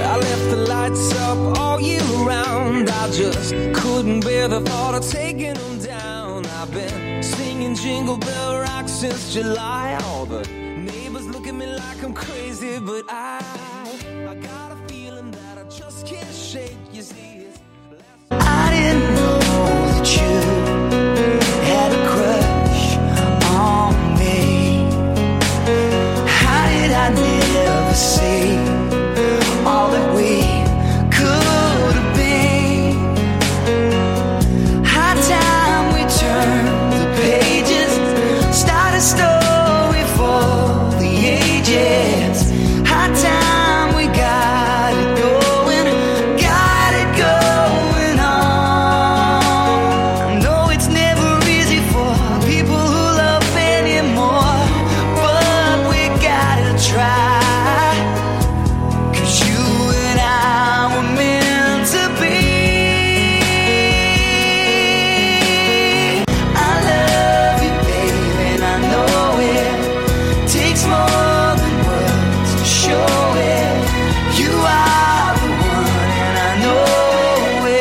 I left the lights up all year round. I just couldn't bear the thought of taking them down. I've been singing Jingle Bell Rock since July. All the neighbors look at me like I'm crazy, but I got a feeling that I just can't shake. You see, it's I didn't know that you had a crush on me. How did I never see all that we could have been? High time we turned the pages, start a story for the ages. High time we got it going on. I know it's never easy for people who love anymore, but we gotta try. Cause you and I were meant to be. I love you, babe, and I know it takes more than words to show it. You are the one, and I know it.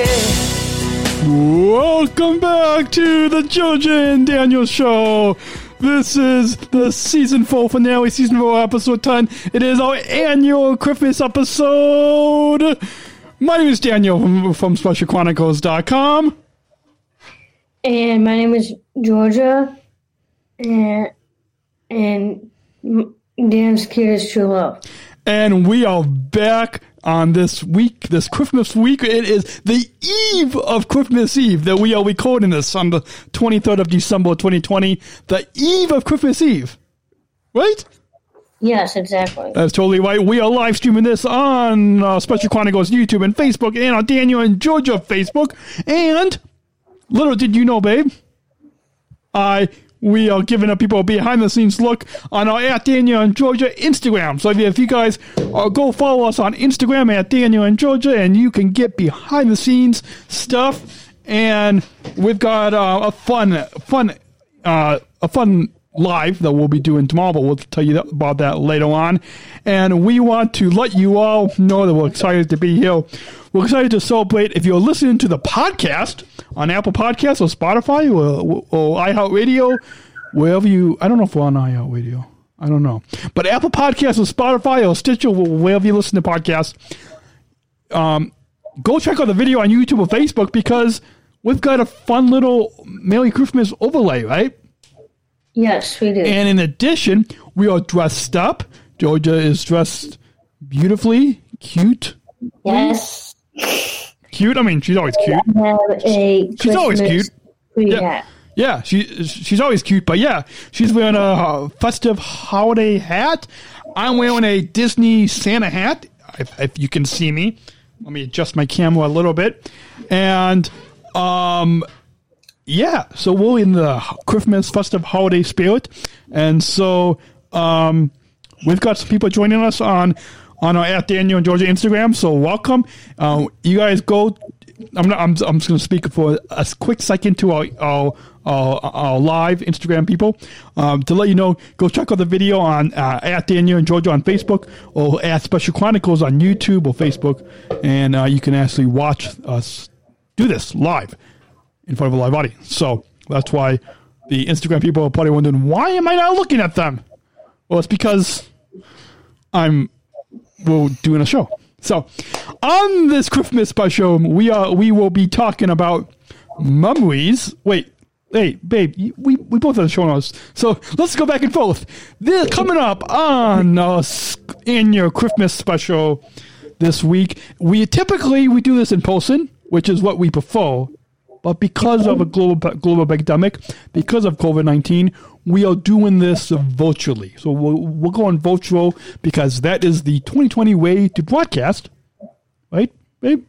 Welcome back to the Georgia and Daniel Show. This is the season 4 finale, season 4, episode 10. It is our annual Christmas episode. My name is Daniel from specialchronicles.com. And my name is Georgia, and Dan's kid is true love. And we are back on this week, this Christmas week. It is the eve of Christmas Eve that we are recording this on the 23rd of December, 2020. The eve of Christmas Eve, right? Yes, exactly. That's totally right. We are live streaming this on Special Chronicles YouTube and Facebook, and on Daniel and Georgia Facebook. And little did you know, babe, we are giving people a behind-the-scenes look on our at Daniel and Georgia Instagram. So if you guys go follow us on Instagram at Daniel and Georgia, and you can get behind-the-scenes stuff. And we've got a fun live that we'll be doing tomorrow, but we'll tell you about that later on. And we want to let you all know that we're excited to be here. We're excited to celebrate. If you're listening to the podcast on Apple Podcasts or Spotify or iHeartRadio, wherever you, I don't know if we're on iHeartRadio. I don't know. But Apple Podcasts or Spotify or Stitcher, wherever you listen to podcasts, go check out the video on YouTube or Facebook, because we've got a fun little Merry Christmas overlay, right? Yes, we do. And in addition, we are dressed up. Georgia is dressed beautifully, cute. Yes. Cute? I mean, she's always cute. She's always cute. Yeah, she's always cute, but yeah, she's wearing a festive holiday hat. I'm wearing a Disney Santa hat, if you can see me. Let me adjust my camera a little bit. And, yeah, so we're in the Christmas festive holiday spirit, and so we've got some people joining us on our at Daniel and Georgia Instagram. So welcome, you guys. Go. I'm just going to speak for a quick second to our live Instagram people to let you know. Go check out the video on at Daniel and Georgia on Facebook, or at Special Chronicles on YouTube or Facebook, and you can actually watch us do this live in front of a live audience. So that's why the Instagram people are probably wondering, why am I not looking at them? Well, it's because we're doing a show. So on this Christmas special, we will be talking about memories. Wait, hey, babe, we both have show notes. So let's go back and forth. This coming up on in your Christmas special this week. We typically do this in person, which is what we prefer. But because of a global pandemic, because of COVID-19, we are doing this virtually. So we're going virtual, because that is the 2020 way to broadcast, right, babe?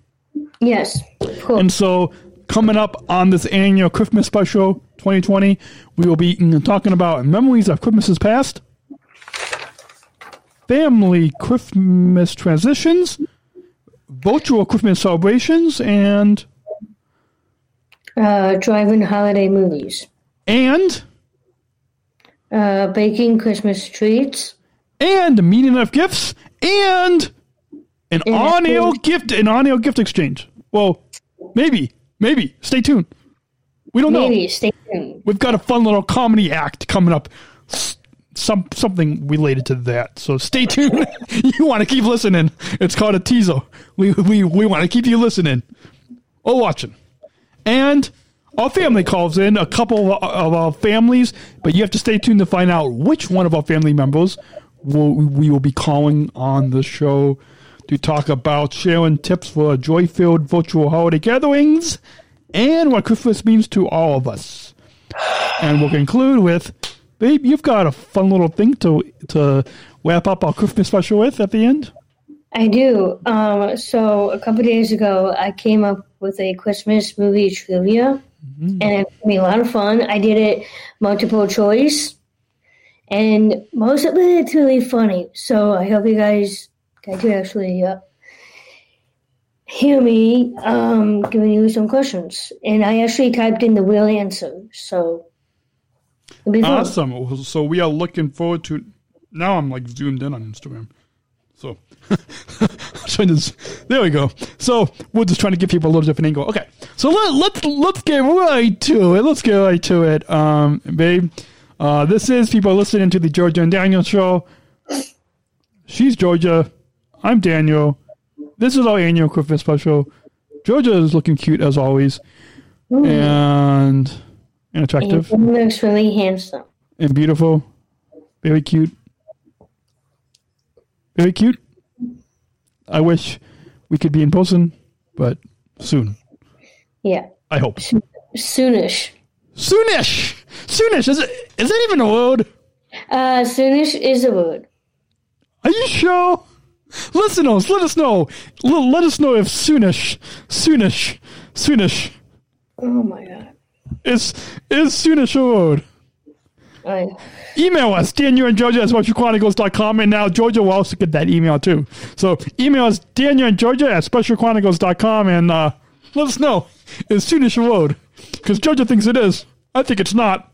Yes. Cool. And so coming up on this annual Christmas special 2020, we will be talking about memories of Christmases past, family Christmas transitions, virtual Christmas celebrations, and drive-in holiday movies. And baking Christmas treats. And mean enough gifts. And an on-air gift exchange. Well, maybe. Stay tuned. We don't know. Maybe, stay tuned. We've got a fun little comedy act coming up. Something related to that. So stay tuned. You want to keep listening. It's called a teaser. We want to keep you listening or watching. And our family calls in, a couple of our families, but you have to stay tuned to find out which one of our family members we will be calling on the show to talk about sharing tips for joy-filled virtual holiday gatherings and what Christmas means to all of us. And we'll conclude with, babe, you've got a fun little thing to wrap up our Christmas special with at the end. I do. So a couple days ago, I came up with a Christmas movie trivia, and it was a lot of fun. I did it multiple choice, and most of it's really funny. So I hope you guys can actually hear me giving you some questions. And I actually typed in the real answer, so... Awesome. So we are looking forward to... Now I'm like zoomed in on Instagram. So there we go. So we're just trying to give people a little different angle. Okay. So let's get right to it. Let's get right to it, babe. This is people listening to the Georgia and Daniel show. She's Georgia. I'm Daniel. This is our annual Christmas special. Georgia is looking cute as always. Ooh. And attractive. And he looks really handsome. And beautiful. Very cute. Very cute. I wish we could be in person, but soon. Yeah. I hope. Soonish. Soonish! Soonish! Is that even a word? Soonish is a word. Are you sure? Listeners, let us know. Let us know if soonish. Oh my God. It's soon a short. Right. Email us, Daniel and Georgia at specialchronicles.com, and now Georgia will also get that email too. So email us, Daniel and Georgia at specialchronicles.com, and let us know. It's soon a short because Georgia thinks it is. I think it's not.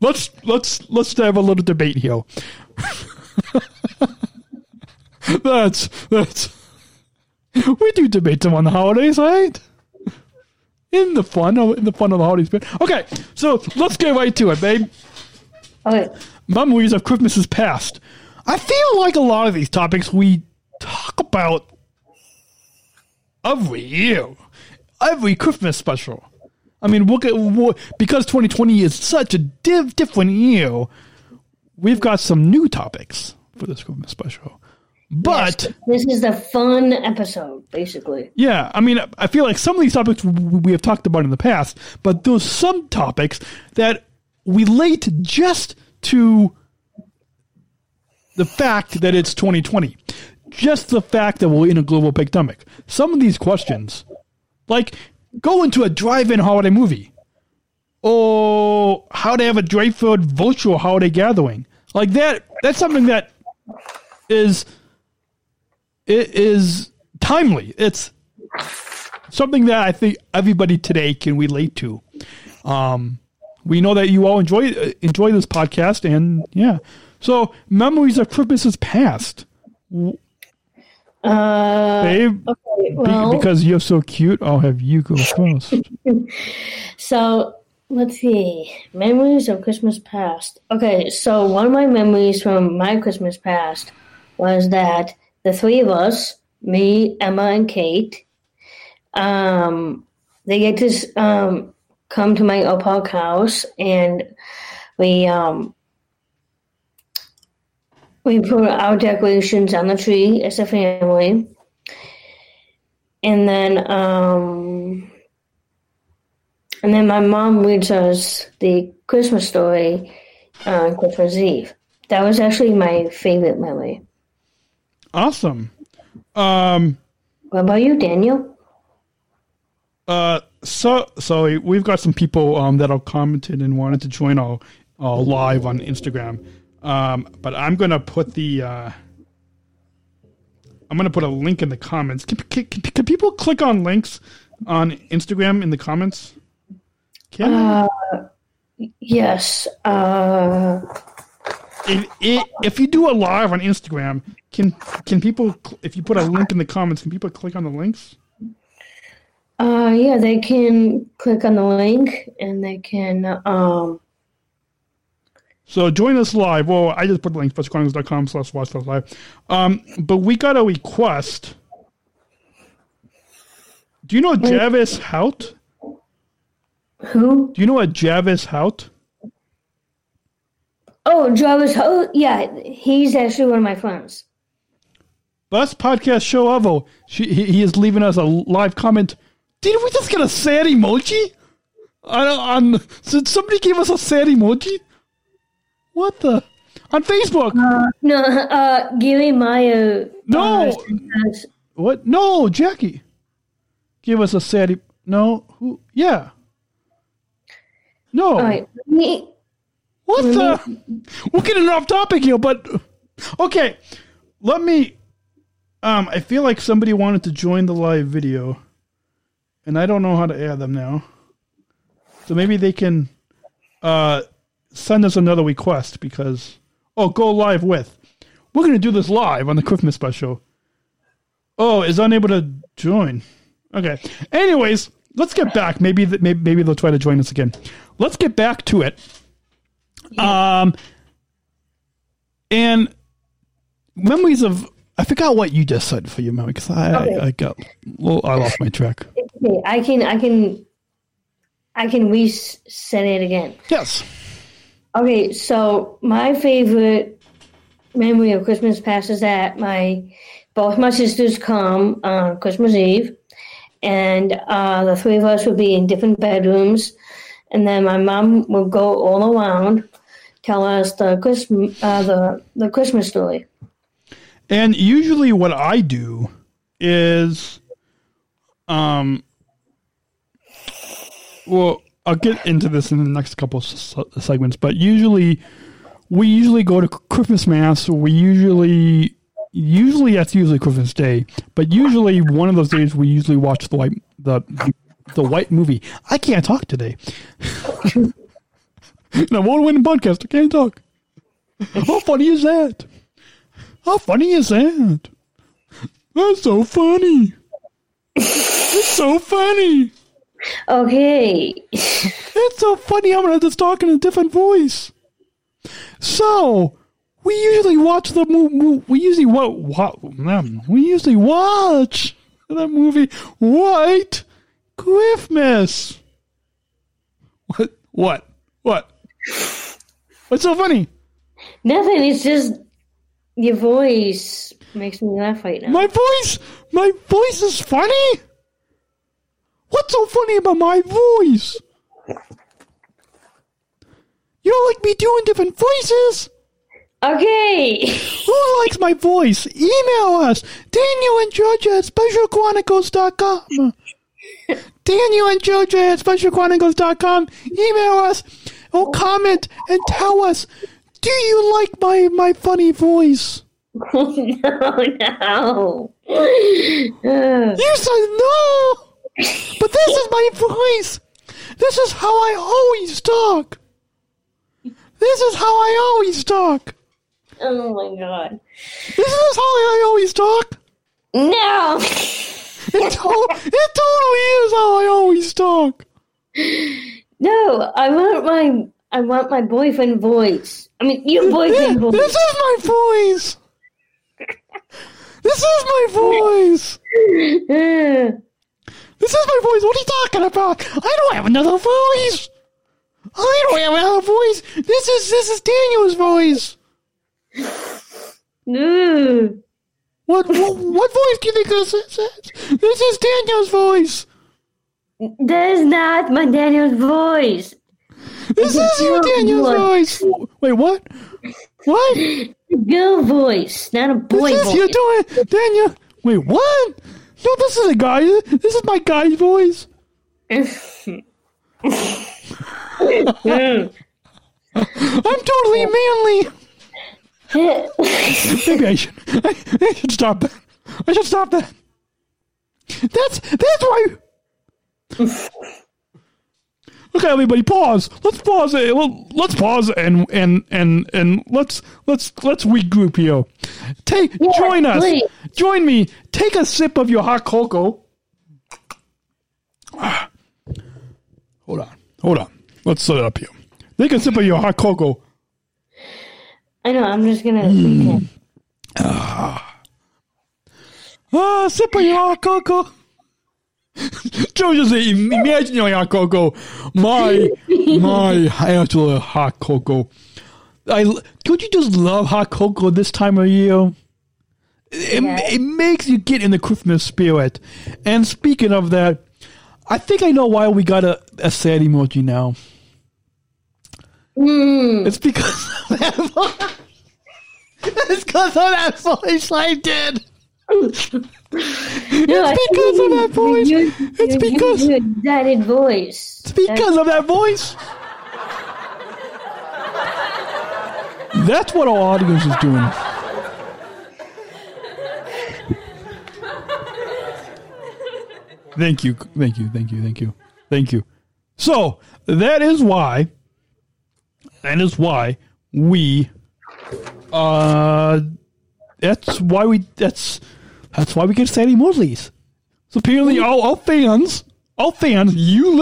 Let's have a little debate here. We do debate them on the holidays, right? In the fun of the holiday spirit. Okay, so let's get right to it, babe. All right. Memories of Christmas is past. I feel like a lot of these topics we talk about every year, every Christmas special. I mean, because 2020 is such a different year, we've got some new topics for this Christmas special. But yes, this is the fun episode, basically. Yeah, I mean, I feel like some of these topics we have talked about in the past, but there's some topics that relate just to the fact that it's 2020, just the fact that we're in a global pandemic. Some of these questions, like go into a drive-in holiday movie, or how to have a joy-filled virtual holiday gathering, like that. That's something that is. It is timely. It's something that I think everybody today can relate to. We know that you all enjoy this podcast, and yeah. So, memories of Christmas is past. Babe, okay, well, because you're so cute, I'll have you go first. So, let's see. Memories of Christmas past. Okay, so one of my memories from my Christmas past was that the three of us, me, Emma, and Kate, they get to come to my old house, and we put our decorations on the tree as a family. And then my mom reads us the Christmas story on Christmas Eve. That was actually my favorite memory. Awesome. What about you, Daniel? So we've got some people that have commented and wanted to join our live on Instagram. But I'm gonna put a link in the comments. Can people click on links on Instagram in the comments? Yes. If you do a live on Instagram, can people, if you put a link in the comments, can people click on the links? Yeah, they can click on the link and they can. So join us live. Well, I just put the link, specialchronicles.com/watch/live. But we got a request. Do you know Javis Hout? Who? Do you know a Javis Hout? Oh, Javis Hout? Yeah, he's actually one of my friends. Last podcast show, Evo, he is leaving us a live comment. Did we just get a sad emoji? Did somebody give us a sad emoji? What the? On Facebook? No, Gary Meyer. No. What? No, Jackie. Give us a sad No. Who? Yeah. No. All right. We're getting off topic here, but... Okay. Let me... I feel like somebody wanted to join the live video, and I don't know how to add them now. So maybe they can... send us another request because, go live with. We're going to do this live on the Christmas special. Oh, is unable to join. Okay. Anyways, let's get back. Maybe they'll try to join us again. Let's get back to it. And memories of... I forgot what you just said for your memory because I lost my track. Okay, I can reset it again. Yes. Okay, so my favorite memory of Christmas past is that both my sisters come on Christmas Eve, and the three of us would be in different bedrooms, and then my mom would go all around, tell us the Christmas story. And usually, what I do is, I'll get into this in the next couple of segments, but we usually go to Christmas Mass. That's usually Christmas Day, but usually one of those days we usually watch the white movie. I can't talk today. An award-winning podcast. I can't talk. How funny is that? How funny is that? That's so funny. It's so funny. Okay. It's so funny. I'm going to just talk in a different voice. So, we usually watch the movie White Christmas. What? What's so funny? Nothing. It's just your voice makes me laugh right now. My voice is funny? What's so funny about my voice? You don't like me doing different voices? Okay. Who likes my voice? Email us. Daniel and Georgia at specialchronicles.com. Daniel and Georgia at specialchronicles.com. Email us or comment and tell us, do you like my funny voice? No. You said no. But this is my voice. This is how I always talk. Oh my god. This is how I always talk? No. It totally is how I always talk. No, I want my boyfriend voice. I mean, your boyfriend voice. This is my voice. This is my voice. What are you talking about? I don't have another voice. This is Daniel's voice. Mm. What voice do you think this is? This is Daniel's voice. That is not my Daniel's voice. This is your Daniel's voice. Wait, what? What? A girl voice, not a boy voice. This is your Daniel. Wait, what? No, this is a guy. This is my guy's voice. I'm totally manly. Maybe I should stop that. That's why. Okay, everybody, pause. Let's pause it. Let's pause and let's regroup here. Join us. Please. Join me. Take a sip of your hot cocoa. Hold on. Let's set it up here. Take a sip of your hot cocoa. I know. I'm just gonna. Sip of your hot cocoa. Joe just imaginary hot cocoa. My actual hot cocoa. Don't you just love hot cocoa this time of year? It makes you get in the Christmas spirit. And speaking of that, I think I know why we got a sad emoji now. It's because of that voice. It's because of that voice I did. It's because of that voice. That's what our audience is doing. Thank you. So that is why, that's why we get Sandy Mosley's. So apparently all fans, you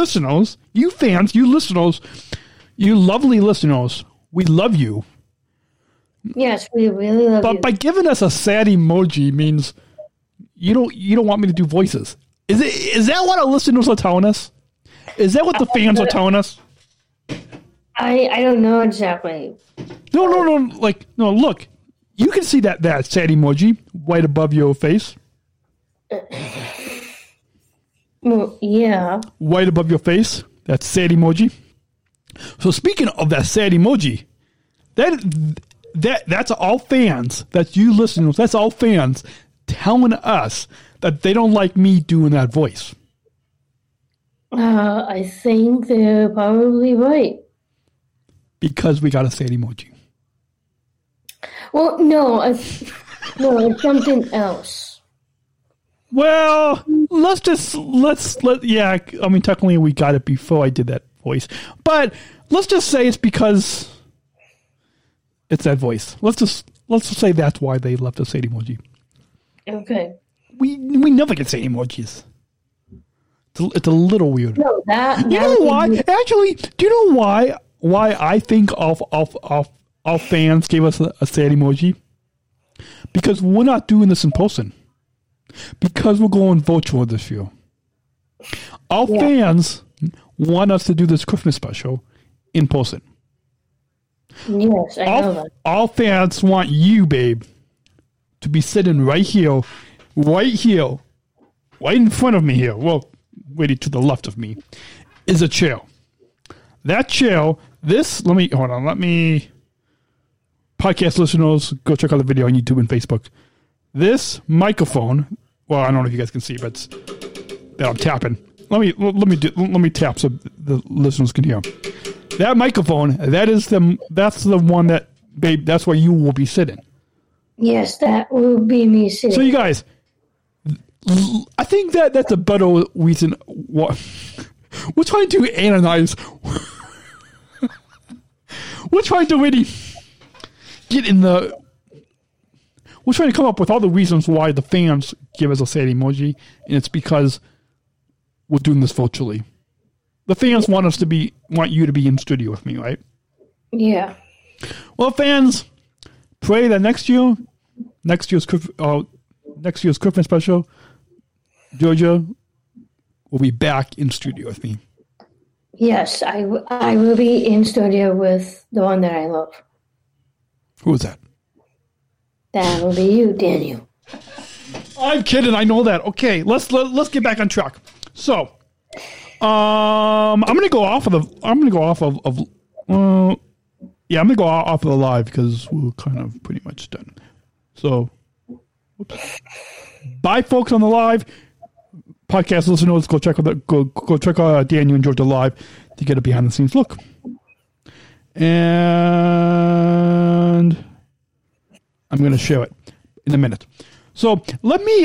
lovely listeners, we love you. Yes, we really love you. But by giving us a sad emoji means you don't want me to do voices. Is that what our listeners are telling us? Is that what the fans are telling us? I don't know exactly. No. Look. You can see that sad emoji right above your face. Well, yeah. Right above your face, that sad emoji. So speaking of that sad emoji, that's all fans. That's you listeners. That's all fans telling us that they don't like me doing that voice. I think they're probably right. Because we got a sad emoji. Well, no, it's something else. Well, technically we got it before I did that voice, but let's just say it's because it's that voice. Let's just say that's why they left us sad emoji. Okay. We never get sad emojis. It's a little weird. No, that you know why? Actually, do you know why? Why I think of our fans gave us a sad emoji because we're not doing this in person because we're going virtual this year. Our fans want us to do this Christmas special in person. Yes, I know that. Our fans want you, babe, to be sitting right here, right in front of me here. Well, waiting to the left of me is a chair. That chair, let me podcast listeners, go check out the video on YouTube and Facebook. This microphone, well, I don't know if you guys can see, but that I'm tapping. Let me tap so the listeners can hear. That microphone, that's the one that, babe, that's where you will be sitting. Yes, that will be me sitting. So you guys, I think that's a better reason. We're trying to analyze. We're trying to really. We're trying to come up with all the reasons why the fans give us a sad emoji, and it's because we're doing this virtually. The fans want us to be, want you to be in studio with me, right? Yeah. Well, fans, pray that next year's Christmas special, Georgia will be back in studio with me. Yes, I will be in studio with the one that I love. Who was that? That'll be you, Daniel. I'm kidding. I know that. Okay, let's get back on track. So, I'm gonna go off of the live because we're kind of pretty much done. So, bye, folks on the live podcast listeners. Go check out Daniel and Georgia live to get a behind the scenes look. And I'm going to share it in a minute. So let me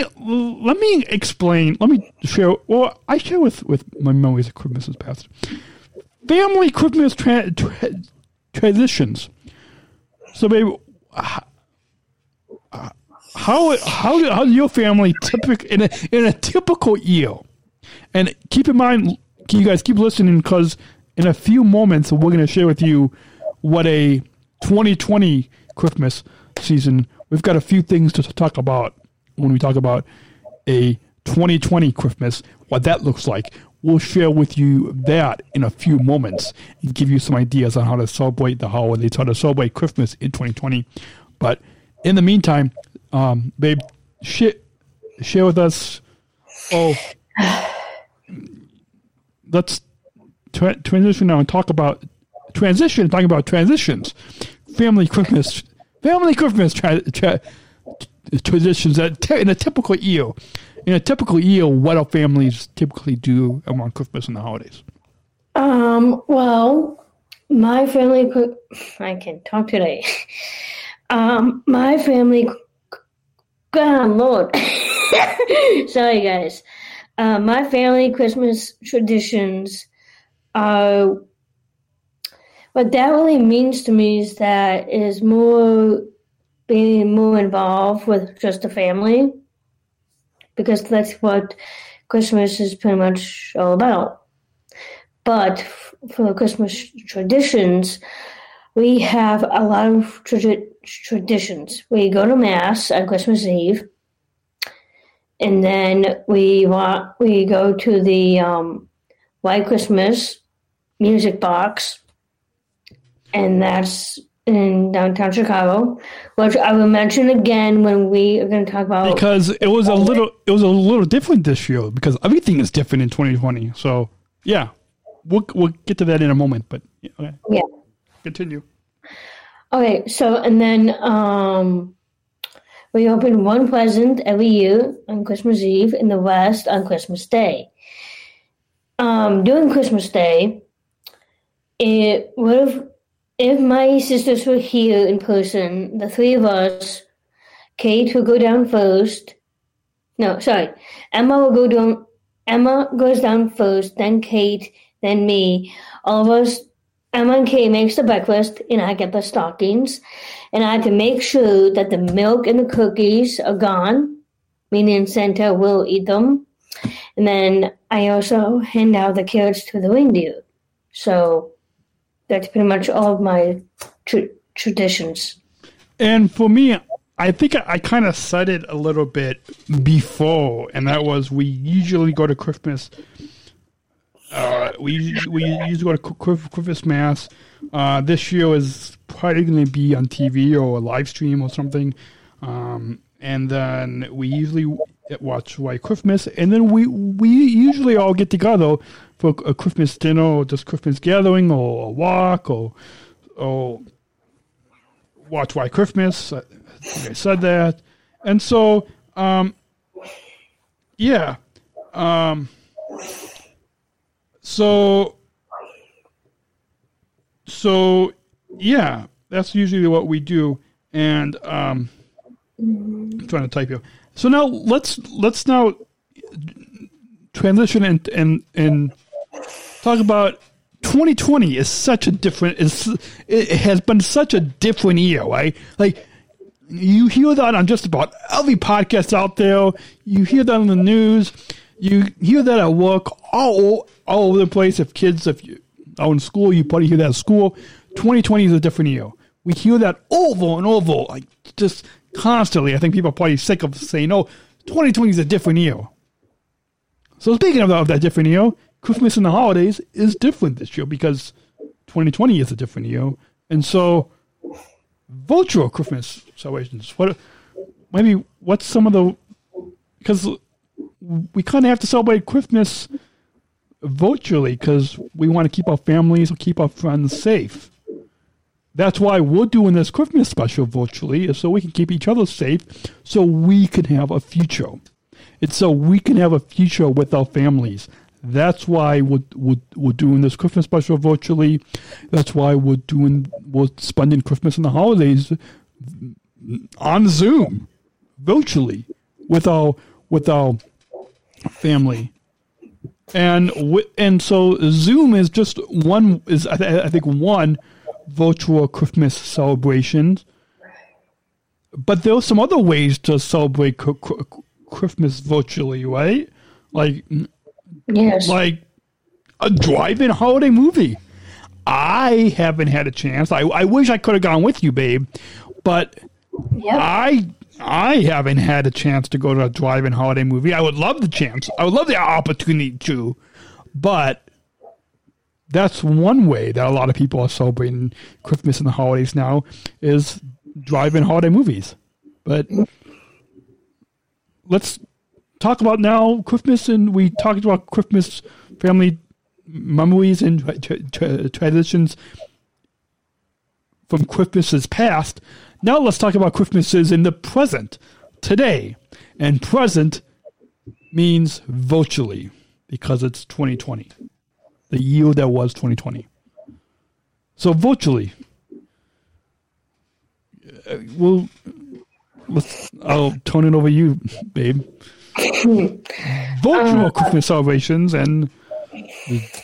explain. Let me share. Well, I share with my memories of Christmas past. family Christmas traditions. So, babe, how does your family typically in a typical year? And keep in mind, you guys keep listening, because in a few moments we're going to share with you what a 2020 Christmas season. We've got a few things to talk about when we talk about a 2020 Christmas, what that looks like. We'll share with you that in a few moments and give you some ideas on how to celebrate the holidays, how to celebrate Christmas in 2020. But in the meantime, babe, share with us. Oh, let's transition now and talk about transition. Talking about transitions, family Christmas traditions that in a typical year. In a typical year, what do families typically do around Christmas and the holidays? Well, my family could. I can talk today. My family got on load. Sorry, guys. My family Christmas traditions are what that really means to me is that is more being more involved with just the family. Because that's what Christmas is pretty much all about. But for Christmas traditions, we have a lot of traditions. We go to Mass on Christmas Eve, and then we go to the White Christmas music box, and that's in downtown Chicago, which I will mention again when we are going to talk about, because it was a little different this year because everything is different in 2020. So yeah, we'll get to that in a moment. But okay. Yeah, continue. Okay, so and then we open one present every year on Christmas Eve and the rest on Christmas Day. During Christmas Day, it would have. If my sisters were here in person, the three of us, Kate will go down first. No, sorry. Emma will go down. Emma goes down first, then Kate, then me. All of us, Emma and Kate makes the breakfast, and I get the stockings. And I have to make sure that the milk and the cookies are gone, meaning Santa will eat them. And then I also hand out the carrots to the reindeer. So that's pretty much all of my traditions. And for me, I think I kind of said it a little bit before, and that was we usually go to Christmas. We usually go to Christmas Mass. This year is probably going to be on TV or a live stream or something. And then we usually watch White Christmas, and then we usually all get together for a Christmas dinner or just Christmas gathering or a walk or watch White Christmas. I think I said that. And so, yeah. So, yeah, that's usually what we do. And I'm trying to type here. So now let's now transition and talk about 2020 is such a different. It has been such a different year, right? Like you hear that on just about every podcast out there. You hear that on the news. You hear that at work, all over the place. If you are in school, you probably hear that at school. 2020 is a different year. We hear that over and over, like just constantly. I think people are probably sick of saying, "Oh, 2020 is a different year." So speaking of that different year, Christmas and the holidays is different this year because 2020 is a different year. And so virtual Christmas celebrations, what's some of the, because we kind of have to celebrate Christmas virtually because we want to keep our families or keep our friends safe. That's why we're doing this Christmas special virtually, so we can keep each other safe so we can have a future. It's so we can have a future with our families. That's why we're doing this Christmas special virtually. That's why we're spending Christmas and the holidays on Zoom, virtually with our family. And so Zoom is just one, is one virtual Christmas celebration. But there are some other ways to celebrate Christmas virtually, right? Like, yes. Like a drive-in holiday movie. I haven't had a chance. I wish I could have gone with you, babe, but yep. I haven't had a chance to go to a drive-in holiday movie. I would love the chance. I would love the opportunity to, but that's one way that a lot of people are celebrating Christmas and the holidays now is drive-in holiday movies. But let's talk about now Christmas, and we talked about Christmas family memories and traditions from Christmases past. Now let's talk about Christmases in the present, today. And present means virtually, because it's 2020, the year that was 2020. So virtually, I'll turn it over to you, babe. Virtual Christmas celebrations and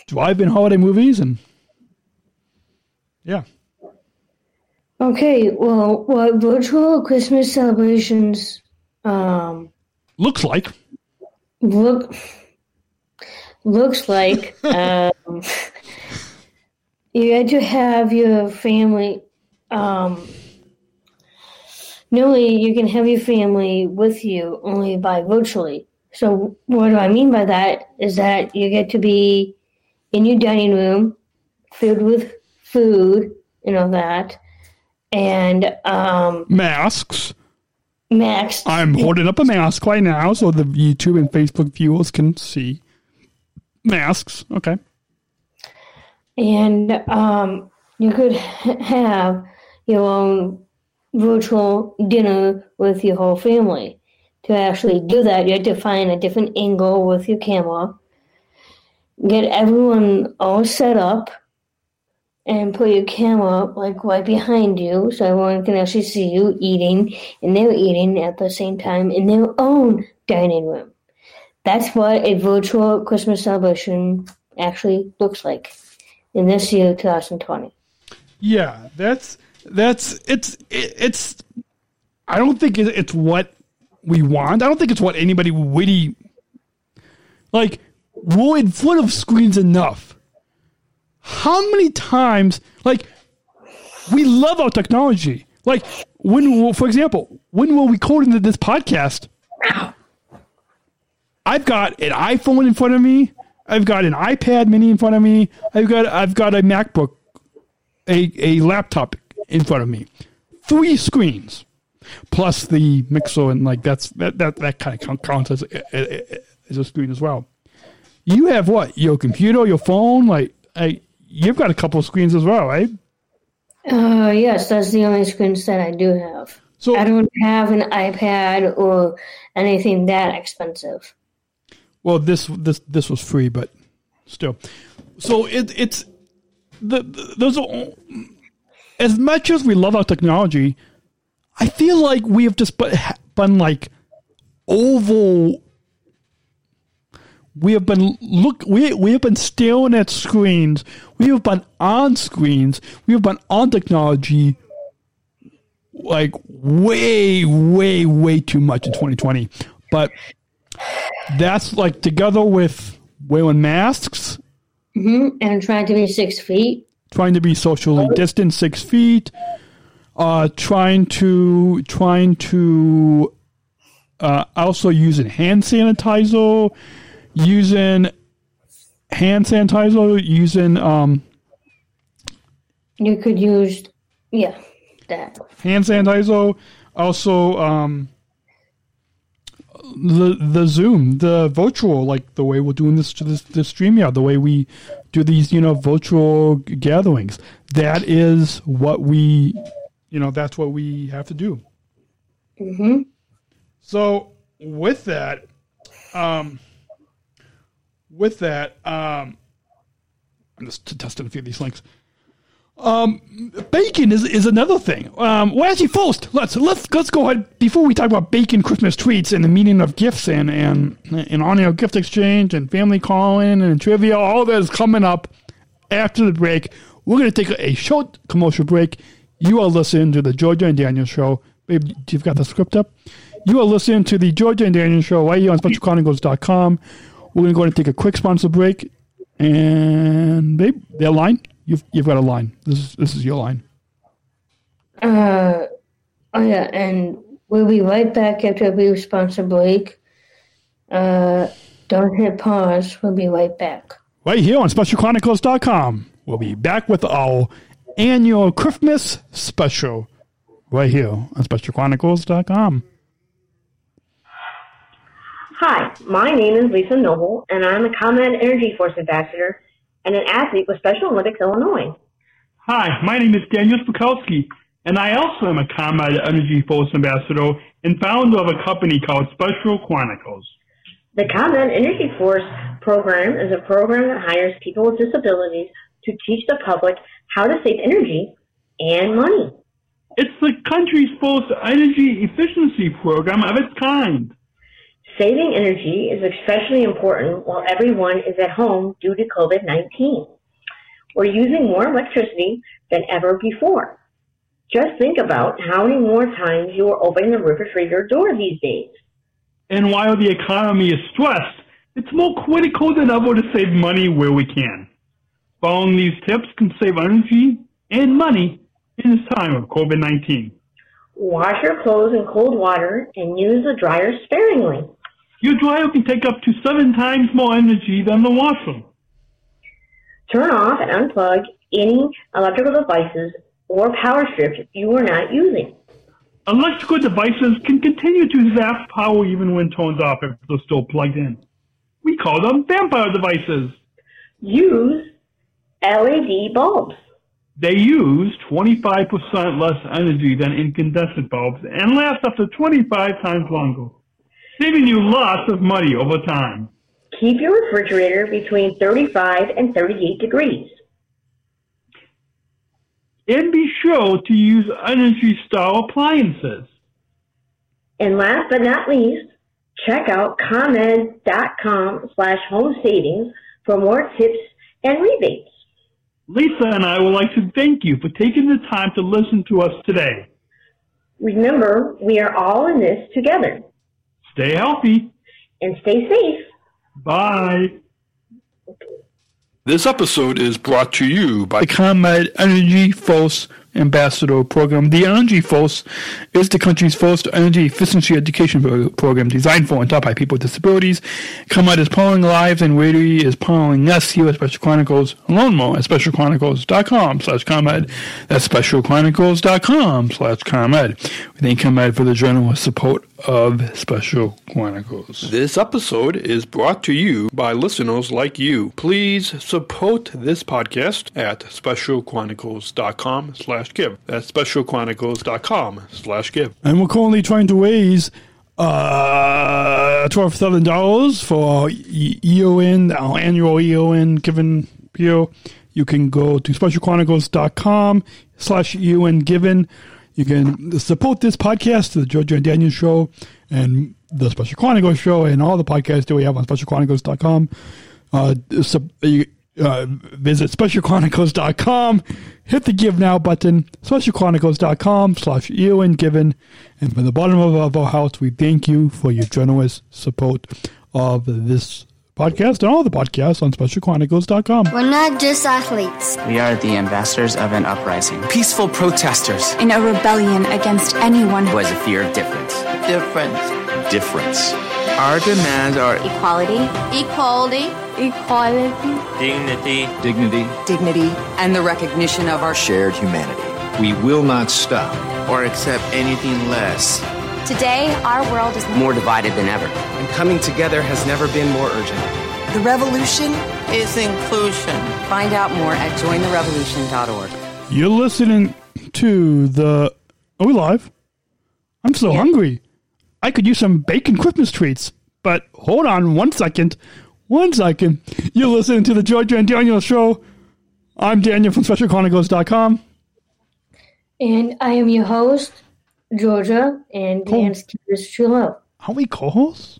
drive-in holiday movies and yeah. Okay, well, what virtual Christmas celebrations looks like you had to have your family. Normally, you can have your family with you only by virtually. So what do I mean by that is that you get to be in your dining room, filled with food and all that, and masks. I'm holding up a mask right now so the YouTube and Facebook viewers can see masks. Okay. And you could have your own virtual dinner with your whole family. To actually do that, you had to find a different angle with your camera, get everyone all set up, and put your camera like right behind you so everyone can actually see you eating, and they're eating at the same time in their own dining room. That's what a virtual Christmas celebration actually looks like in this year, 2020. Yeah, that's I don't think it's what we want. I don't think it's what anybody really like. We're in front of screens enough. How many times, like, we love our technology. Like, for example, when we're recording this podcast, I've got an iPhone in front of me. I've got an iPad mini in front of me. I've got a MacBook, a laptop in front of me. 3 screens. Plus the mixer, and like that kind of counts as a screen as well. You have what? Your computer, your phone, you've got a couple of screens as well, right? Yes, that's the only screens that I do have. So I don't have an iPad or anything that expensive. Well, this was free, but still. So it's those are, as much as we love our technology, I feel like we have just we have been staring at screens. We have been on screens. We have been on technology like way, way, way too much in 2020. But that's like together with wearing masks. Mm-hmm. And trying to be 6 feet. Trying to be socially distant, 6 feet. Trying to also using hand sanitizer. You could use, that. Hand sanitizer, also the Zoom, the virtual, like the way we're doing this stream yard, the way we do these, virtual gatherings. That is what we... that's what we have to do. Mm-hmm. So with that, I'm just testing a few of these links. Bacon is another thing. Well, actually, first, let's go ahead before we talk about bacon Christmas treats and the meaning of gifts and on-air gift exchange and family calling and trivia. All that is coming up after the break. We're going to take a short commercial break. You are listening to the Georgia and Daniel Show. Babe, you've got the script up. You are listening to the Georgia and Daniel Show right here on specialchronicles.com. We're going to go ahead and take a quick sponsor break. And babe, their line. You've got a line. This is your line. Oh yeah, and we'll be right back after we sponsor break. Don't hit pause. We'll be right back. Right here on specialchronicles.com. We'll be back with our annual Christmas special. Right here on specialchronicles.com. Hi, my name is Lisa Noble, and I'm a Combat Energy Force ambassador and an athlete with Special Olympics Illinois. Hi, my name is Daniel Spikowski, and I also am a Combat Energy Force ambassador and founder of a company called Special Chronicles. The Combat Energy Force program is a program that hires people with disabilities to teach the public how to save energy and money. It's the country's first energy efficiency program of its kind. Saving energy is especially important while everyone is at home due to COVID-19. We're using more electricity than ever before. Just think about how many more times you are opening the refrigerator door these days. And while the economy is stressed, it's more critical than ever to save money where we can. Following these tips can save energy and money in this time of COVID-19. Wash your clothes in cold water and use the dryer sparingly. Your dryer can take up to 7 times more energy than the washer. Turn off and unplug any electrical devices or power strips you are not using. Electrical devices can continue to zap power even when turned off if they're still plugged in. We call them vampire devices. Use LED bulbs. They use 25% less energy than incandescent bulbs and last up to 25 times longer, saving you lots of money over time. Keep your refrigerator between 35 and 38 degrees. And be sure to use Energy Star appliances. And last but not least, check out ComEd.com/home savings for more tips and rebates. Lisa and I would like to thank you for taking the time to listen to us today. Remember, we are all in this together. Stay healthy. And stay safe. Bye. This episode is brought to you by the Combat Energy Force Ambassador Program. The Energy Force is the country's first energy efficiency education program designed for and taught by people with disabilities. Combat is powering lives and radio is powering us here at Special Chronicles. Learn more at specialchronicles.com/combat. That's specialchronicles.com/combat. We thank Combat for the general support of Special Chronicles. This episode is brought to you by listeners like you. Please support this podcast at specialchronicles.com/give. That's specialchronicles.com/give. And we're currently trying to raise $12,000 for EON, our annual EON Given appeal. You can go to specialchronicles.com/EON Given. You can support this podcast, the Georgia and Daniel Show, and the Special Chronicles Show, and all the podcasts that we have on specialchronicles.com. Visit specialchronicles.com, hit the Give Now button, specialchronicles.com/EON Given. And from the bottom of our house, we thank you for your generous support of this podcast and all the podcasts on specialchronicles.com. We're not just athletes. We are the ambassadors of an uprising. Peaceful protesters. In a rebellion against anyone who has a fear of difference. Difference. Difference. Our demands are equality. Equality. Equality. Dignity. Dignity. Dignity. And the recognition of our shared humanity. We will not stop or accept anything less. Today, our world is more divided than ever. And coming together has never been more urgent. The revolution is inclusion. Find out more at jointherevolution.org. You're listening to the... Are we live? I'm so hungry. I could use some bacon Christmas treats. But hold on one second. You're listening to the Georgia and Daniel Show I'm Daniel from specialchronicles.com. And I am your host, Georgia, and Dan's kid is Chulo. Aren't we co-hosts?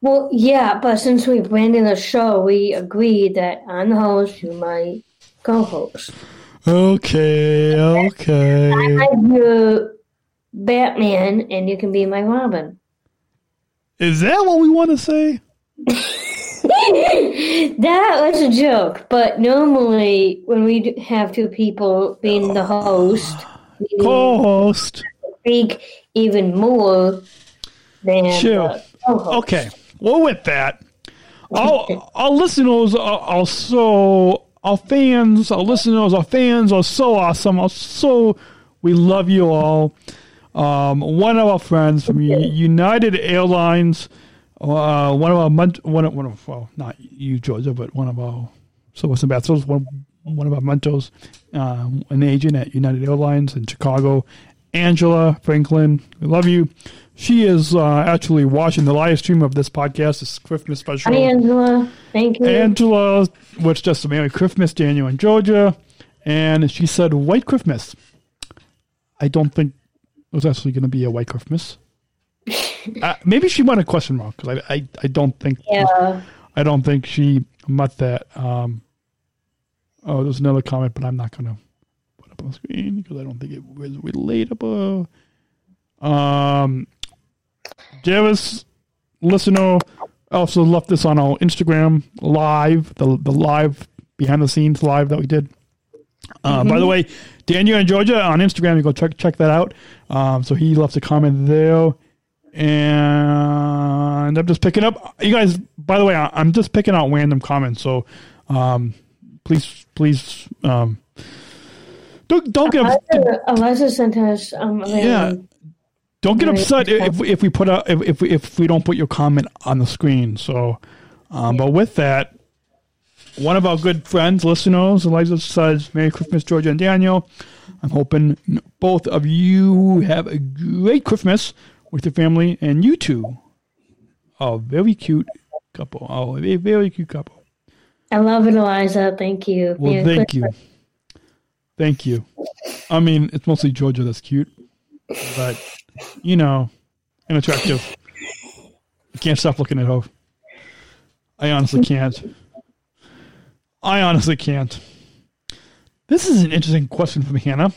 Well, yeah, but since we branded the show, we agreed that I'm the host, you're my co-host. Okay. I'm your Batman, and you can be my Robin. Is that what we want to say? That was a joke, but normally when we have two people being the host, co-host, speak even more than co-host. Okay, well, with that, our listeners are so, our fans, our listeners, our fans are so awesome. We love you all. One of our friends from United Airlines. Not you, Georgia, but one of our service ambassadors, one of our mentors, an agent at United Airlines in Chicago, Angela Franklin. We love you. She is actually watching the live stream of this podcast, this Christmas special. Hi, Angela. Thank you. Angela, which just a Merry Christmas, Daniel and Georgia, and she said White Christmas. I don't think it was actually going to be a White Christmas. Maybe she might have question mark because I don't think I don't think she met that. There's another comment, but I'm not gonna put up on screen because I don't think it was relatable. Javis listener also left this on our Instagram live, the live behind the scenes live that we did. By the way, Daniel and Georgia on Instagram, you go check that out. So he left a comment there. And I'm just picking up, you guys, by the way, I'm just picking out random comments. So, please, don't get upset. Don't get upset if we put out, if we don't put your comment on the screen. So, but with that, one of our good friends, listeners, Eliza says, Merry Christmas, Georgia and Daniel. I'm hoping both of you have a great Christmas with your family, and you two are a very cute couple. Oh, a very cute couple. I love it, Eliza. Thank you. Well, Merry Christmas. Thank you. I mean, it's mostly Georgia that's cute, but, you know, and attractive. I can't stop looking at her. I honestly can't. This is an interesting question from Hannah.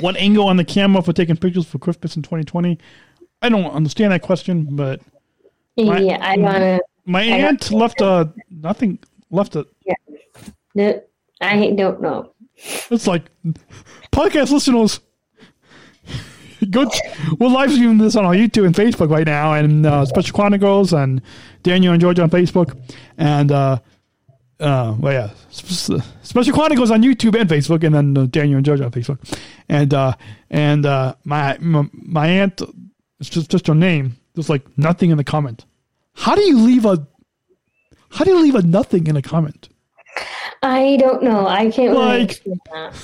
What angle on the camera for taking pictures for Christmas in 2020? I don't understand that question, but my aunt left a nothing. Yeah. No, I don't know. It's like podcast listeners. We're live streaming this on our YouTube and Facebook right now, and Special Chronicles and Daniel and Georgia on Facebook, and Special Chronicles on YouTube and Facebook, and then Daniel and Georgia on Facebook, and my aunt, it's just her name. There's like nothing in the comment. How do you leave a nothing in a comment? I don't know. I can't really explain that.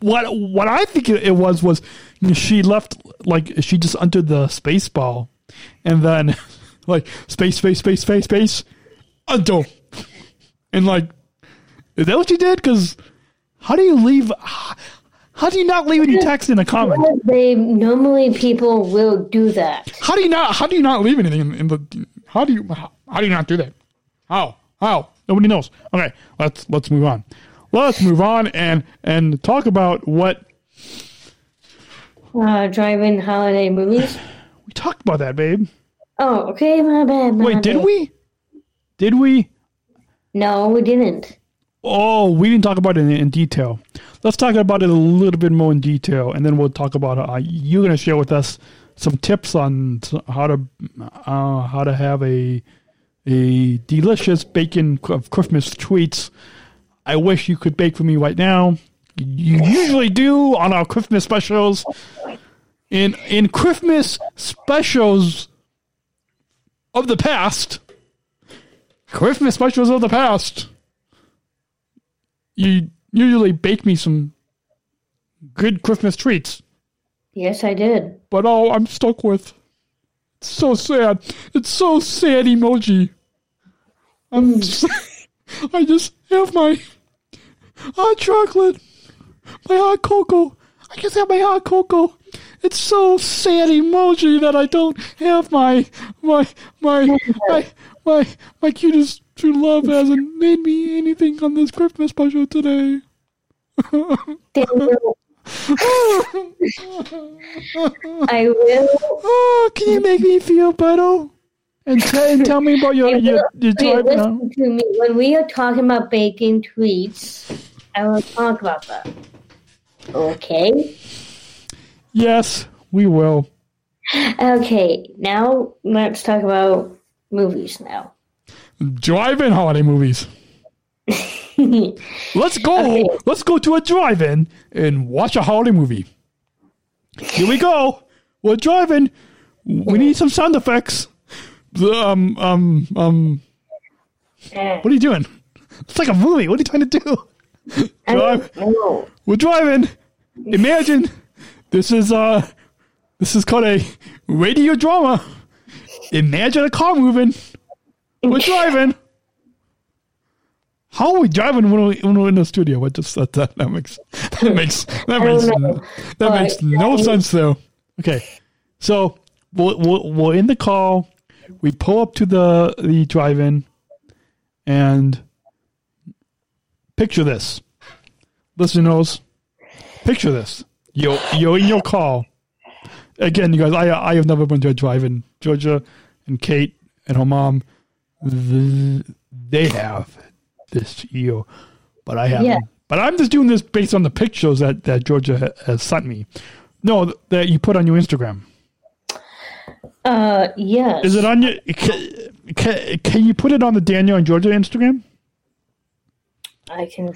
What I think it was she left, like, she just entered the space ball, and then like space until. And like, is that what you did? Because how do you not leave any text in a comment? Normally people will do that. How do you not leave anything in the, how do you not do that? How? Nobody knows. Okay. Let's move on. And talk about what. Drive-in holiday movies. We talked about that, babe. Oh, okay. My bad. Wait, did we? No, we didn't. Oh, we didn't talk about it in detail. Let's talk about it a little bit more in detail, and then we'll talk about it. You're going to share with us some tips on how to have a delicious baking of Christmas treats. I wish you could bake for me right now. You usually do on our Christmas specials. In Christmas specials of the past. Christmas specials of the past. You usually bake me some good Christmas treats. Yes, I did. But I'm stuck with. It's so sad. It's so sad emoji. I'm I just have my hot chocolate, my hot cocoa. I just have my hot cocoa. It's so sad emoji that I don't have my cutest true love hasn't made me anything on this Christmas special today. I will. Oh, can you make me feel better? And tell me about your time now. To me. When we are talking about baking treats, I will talk about that. Okay? Yes, we will. Okay, now let's talk about movies now. Drive-in holiday movies. Let's go to a drive-in and watch a holiday movie. Here we go. We're driving. We need some sound effects. What are you doing? It's like a movie. What are you trying to do? We're driving. Imagine this is called a radio drama. Imagine a car moving. We're driving. How are we driving when we're in the studio? I just thought that makes no sense though. Okay, so we're in the car. We pull up to the drive-in, and picture this. Listeners, picture this. You're in your car. Again, you guys, I have never been to a drive-in. Georgia and Kate and her mom, they have this year, but I haven't. Yeah. But I'm just doing this based on the pictures that Georgia has sent me. No, that you put on your Instagram. Yes. Is it on your... Can you put it on the Daniel and Georgia Instagram? I can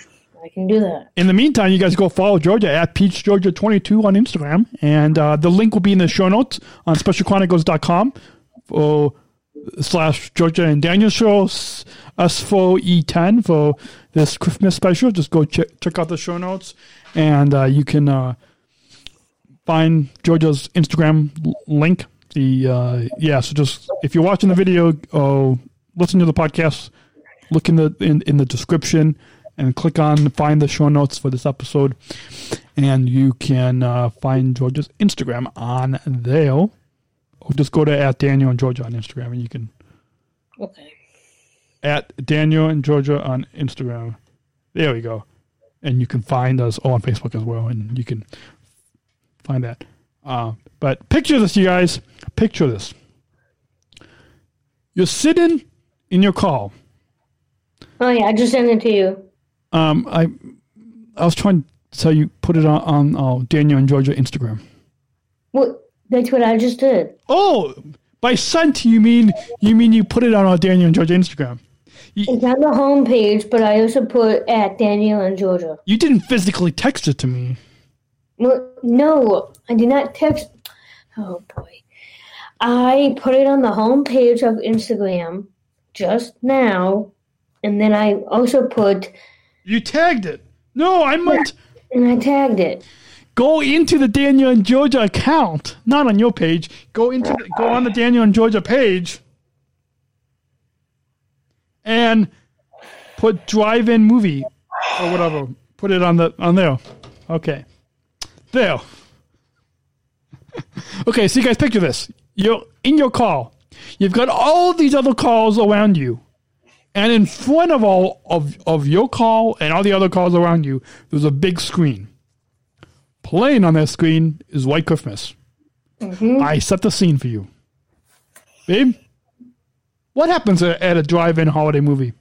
do that. In the meantime, you guys go follow Georgia at PeachGeorgia22 on Instagram, and the link will be in the show notes on specialchronicles.com / Georgia and Daniel show S4E10 for this Christmas special. Just go check out the show notes, and you can find Georgia's Instagram link. So just if you're watching the video or listen to the podcast, look in the description and click on find the show notes for this episode, and you can find Georgia's Instagram on there. Or just go to at Daniel and Georgia on Instagram, and you can. Okay. At Daniel and Georgia on Instagram, there we go, and you can find us all on Facebook as well, and you can find that. But picture this, you guys. Picture this. You're sitting in your car. Oh, yeah. I just sent it to you. I was trying to tell you, put it on Daniel and Georgia Instagram. Well, that's what I just did. Oh, by sent, you mean you put it on our Daniel and Georgia Instagram. It's on the homepage, but I also put at Daniel and Georgia. You didn't physically text it to me. Well, no, I did not text. Oh, boy. I put it on the homepage of Instagram just now, and then I also put... You tagged it. No, I meant... And I tagged it. Go into the Daniel and Georgia account, not on your page. Go on the Daniel and Georgia page and put drive-in movie or whatever. Put it on there. Okay. There. Okay, so you guys picture this. You're in your car. You've got all these other cars around you. And in front of all of your car and all the other cars around you, there's a big screen. Playing on that screen is White Christmas. Mm-hmm. I set the scene for you. Babe, what happens at a drive-in holiday movie?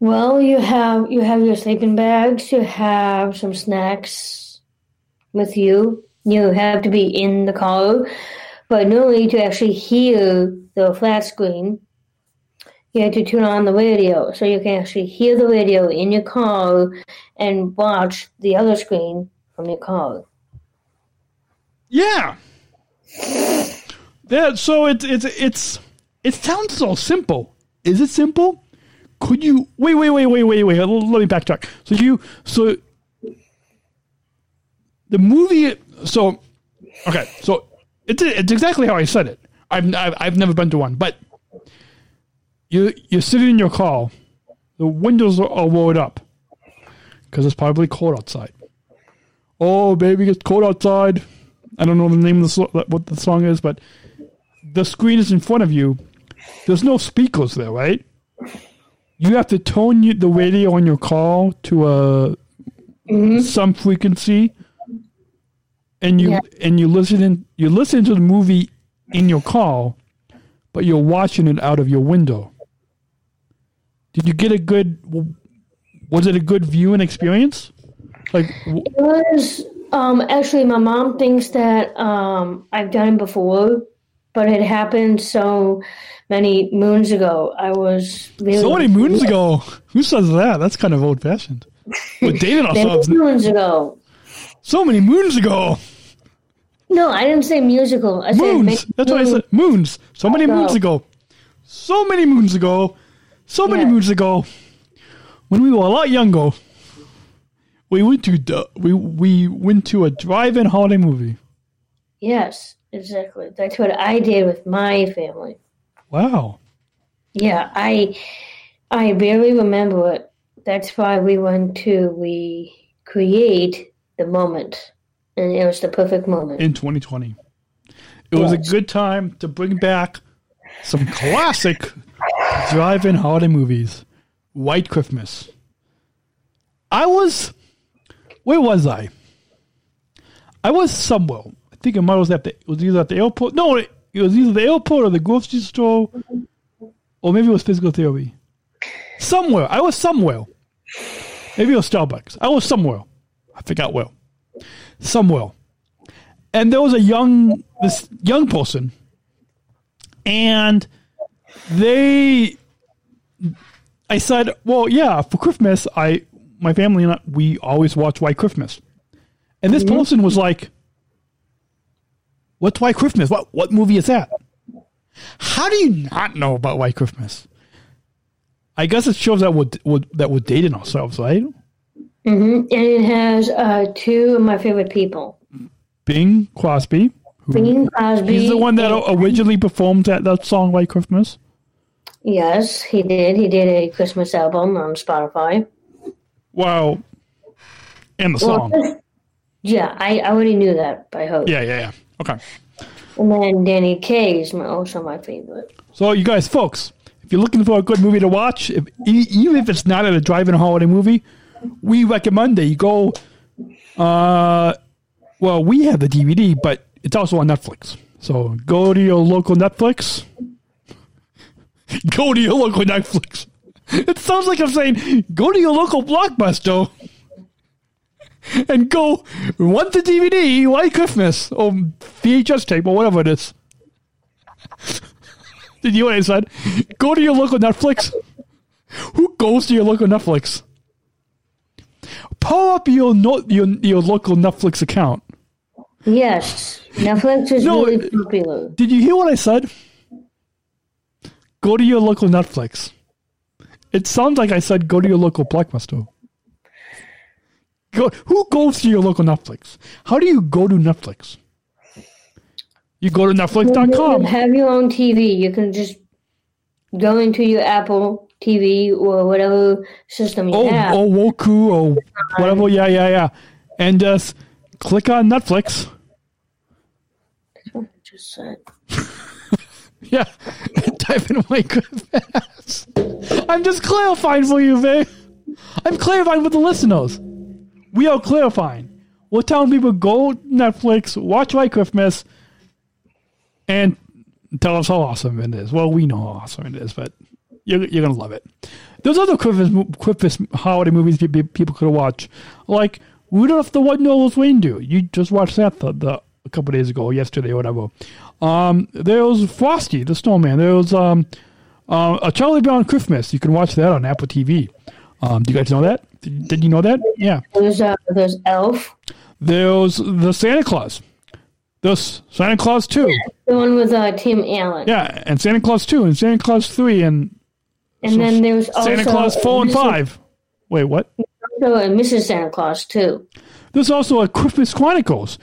Well, you have your sleeping bags. You have some snacks with you. You have to be in the car, but normally to actually hear the flat screen, you have to turn on the radio so you can actually hear the radio in your car and watch the other screen from your car. Yeah. Yeah. So it sounds so simple. Is it simple? Could you wait? Let me backtrack. So the movie. So okay. So it's exactly how I said it. I've never been to one, but You're sitting in your car. The windows are rolled up because it's probably cold outside. Oh, baby, it's cold outside. I don't know the name of the what the song is, but the screen is in front of you. There's no speakers there, right? You have to tone the radio on your car to some frequency, and you listen to the movie in your car, but you're watching it out of your window. Did you get a good? Was it a good viewing experience? Like it was. Actually, my mom thinks that I've done it before, but it happened so many moons ago. I was really ago. Who says that? That's kind of old fashioned. We're dating ourselves. So many moons ago. No, I didn't say musical. I moons. Said that's what I said. Moons. So many moons ago. So many moons ago. So many moons ago. When we were a lot younger, we went to a drive-in holiday movie. Yes, exactly. That's what I did with my family. Wow. Yeah, I barely remember it. That's why we went to recreate the moment, and it was the perfect moment in 2020. It was a good time to bring back some classic drive-in holiday movies. White Christmas. Where was I? I was somewhere. I think it was either at the airport. No, it was either the airport or the grocery store, or maybe it was physical therapy. Somewhere. I was somewhere. Maybe it was Starbucks. I was somewhere. I forgot where. Somewhere. And there was this young person, and I said, well, yeah, for Christmas, my family and I, we always watch White Christmas. And this person was like, what's White Christmas? What movie is that? How do you not know about White Christmas? I guess it shows that we're dating ourselves, right? Mm-hmm. And it has two of my favorite people. Bing Crosby. Bing Crosby. He's the one that originally performed that song, White Christmas. Yes, he did. He did a Christmas album on Spotify. Wow. And the song. Yeah, I already knew that by hope. Yeah. Okay. And then Danny Kaye is also my favorite. So you guys, folks, if you're looking for a good movie to watch, even if it's not at a drive-in holiday movie, we recommend that you go. We have the DVD, but it's also on Netflix. So go to your local Netflix. Go to your local Netflix. It sounds like I'm saying, go to your local Blockbuster and go want the DVD, White Christmas, or VHS tape, or whatever it is. Did you hear what I said? Go to your local Netflix. Who goes to your local Netflix? Pull up your local Netflix account. Yes, Netflix is really popular. Did you hear what I said? Go to your local Netflix. It sounds like I said go to your local Blockbuster. Who goes to your local Netflix? How do you go to Netflix? You go to Netflix.com. You have your own TV. You can just go into your Apple TV or whatever system you have. Or Roku or whatever. Yeah. And just click on Netflix. That's what I just said. Yeah, type in White Christmas. I'm just clarifying for you, babe. I'm clarifying with the listeners. We are clarifying. We're telling people go Netflix, watch White Christmas, and tell us how awesome it is. Well, we know how awesome it is, but you're gonna love it. There's other Christmas holiday movies people could watch, like Rudolph the Red-Nosed Reindeer. You just watched that a couple days ago, yesterday, or whatever. There was Frosty the Snowman. There was a Charlie Brown Christmas. You can watch that on Apple TV. Do you guys know that? Did you know that? Yeah. There's Elf. There's the Santa Claus. There's Santa Claus 2. Yeah, the one with Tim Allen. Yeah, and Santa Claus 2 and Santa Claus 3 and so then there was also Santa Claus 4 and 5. Wait, what? Also Mrs. Santa Claus 2. There's also a Christmas Chronicles.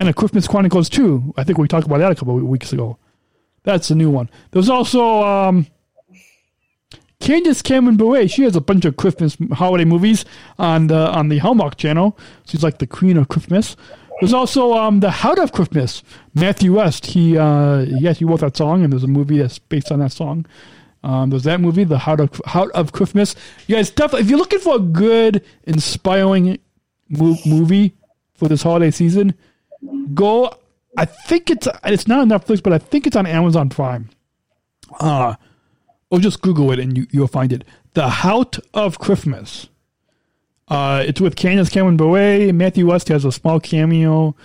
And a Christmas Chronicles 2. I think we talked about that a couple of weeks ago. That's a new one. There's also Candace Cameron Bure, she has a bunch of Christmas holiday movies on the Hallmark Channel. She's like the queen of Christmas. There's also the Heart of Christmas. Matthew West, he wrote that song, and there's a movie that's based on that song. There's that movie, The Heart of Christmas. You guys, definitely, if you're looking for a good, inspiring movie for this holiday season, go. I think it's not on Netflix, but I think it's on Amazon Prime. Or just Google it, and you'll find it. The Heart of Christmas. It's with Candace Cameron Bure. Matthew West has a small cameo.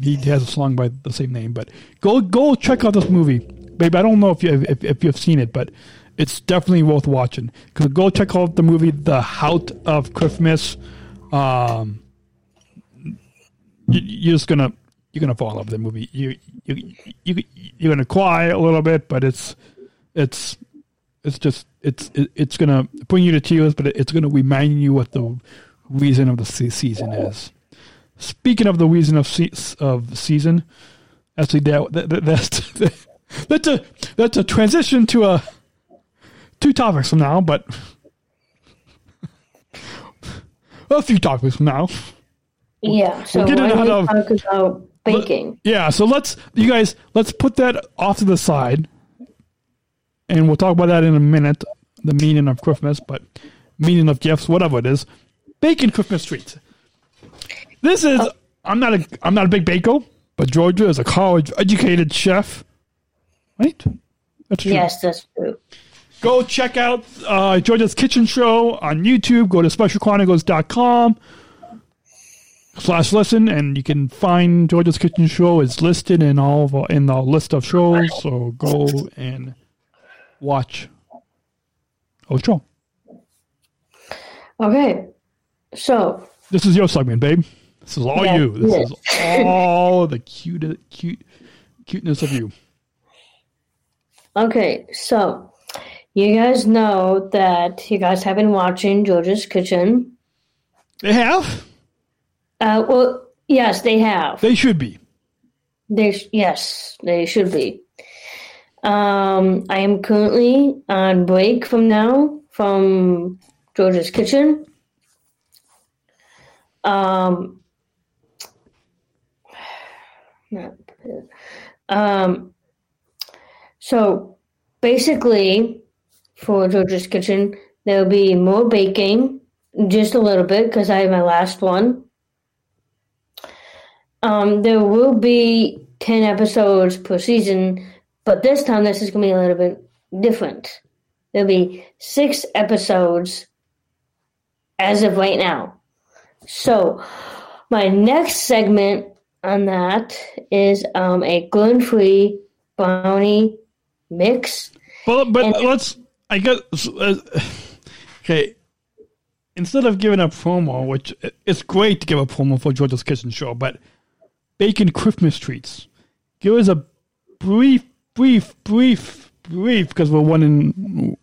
He has a song by the same name. But go check out this movie, babe. I don't know if you've seen it, but it's definitely worth watching. Cause go check out the movie The Heart of Christmas. You're gonna fall in love with that movie. You're gonna cry a little bit, but it's gonna bring you to tears, but it's gonna remind you what the reason of the season is. Speaking of the reason of season, actually, that's a transition to two topics from now, but a few topics from now. Yeah, so we'll talk about baking. Yeah, so let's put that off to the side. And we'll talk about that in a minute, the meaning of Christmas, but meaning of gifts, whatever it is. Baking Christmas treats. This is, I'm not a big baker, but Georgia is a college-educated chef. Right? That's true. Yes, that's true. Go check out Georgia's Kitchen Show on YouTube. Go to specialchronicles.com. /listen, and you can find Georgia's Kitchen Show is listed in all of our, in the list of shows. So go and watch our show. Okay, so this is your segment, babe. This is all you. This is all the cuteness of you. Okay, so you guys know that you guys have been watching Georgia's Kitchen. They have. Well, yes, they have. They should be. Yes, they should be. I am currently on break from now from Georgia's Kitchen. So basically, for Georgia's Kitchen, there'll be more baking, just a little bit, because I have my last one. There will be 10 episodes per season, but this time this is going to be a little bit different. There'll be 6 episodes as of right now. So my next segment on that is a gluten-free brownie mix. Well, but okay. Instead of giving a promo, which it's great to give a promo for Georgia's Kitchen Show, but Bacon Christmas treats. Give us a brief, because we're running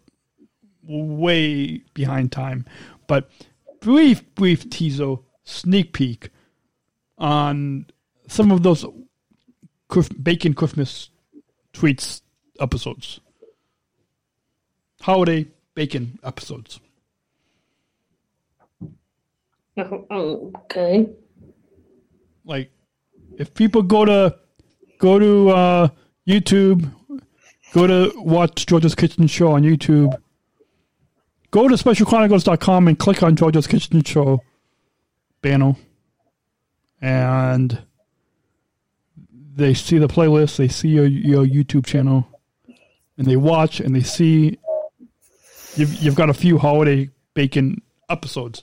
way behind time. But brief teaser, sneak peek on some of those Bacon Christmas treats episodes. Holiday bacon episodes. Okay. Like, if people go to YouTube, go to watch Georgia's Kitchen Show on YouTube, go to specialchronicles.com and click on Georgia's Kitchen Show banner, and they see the playlist, they see your YouTube channel, and they watch and they see you've got a few holiday bacon episodes.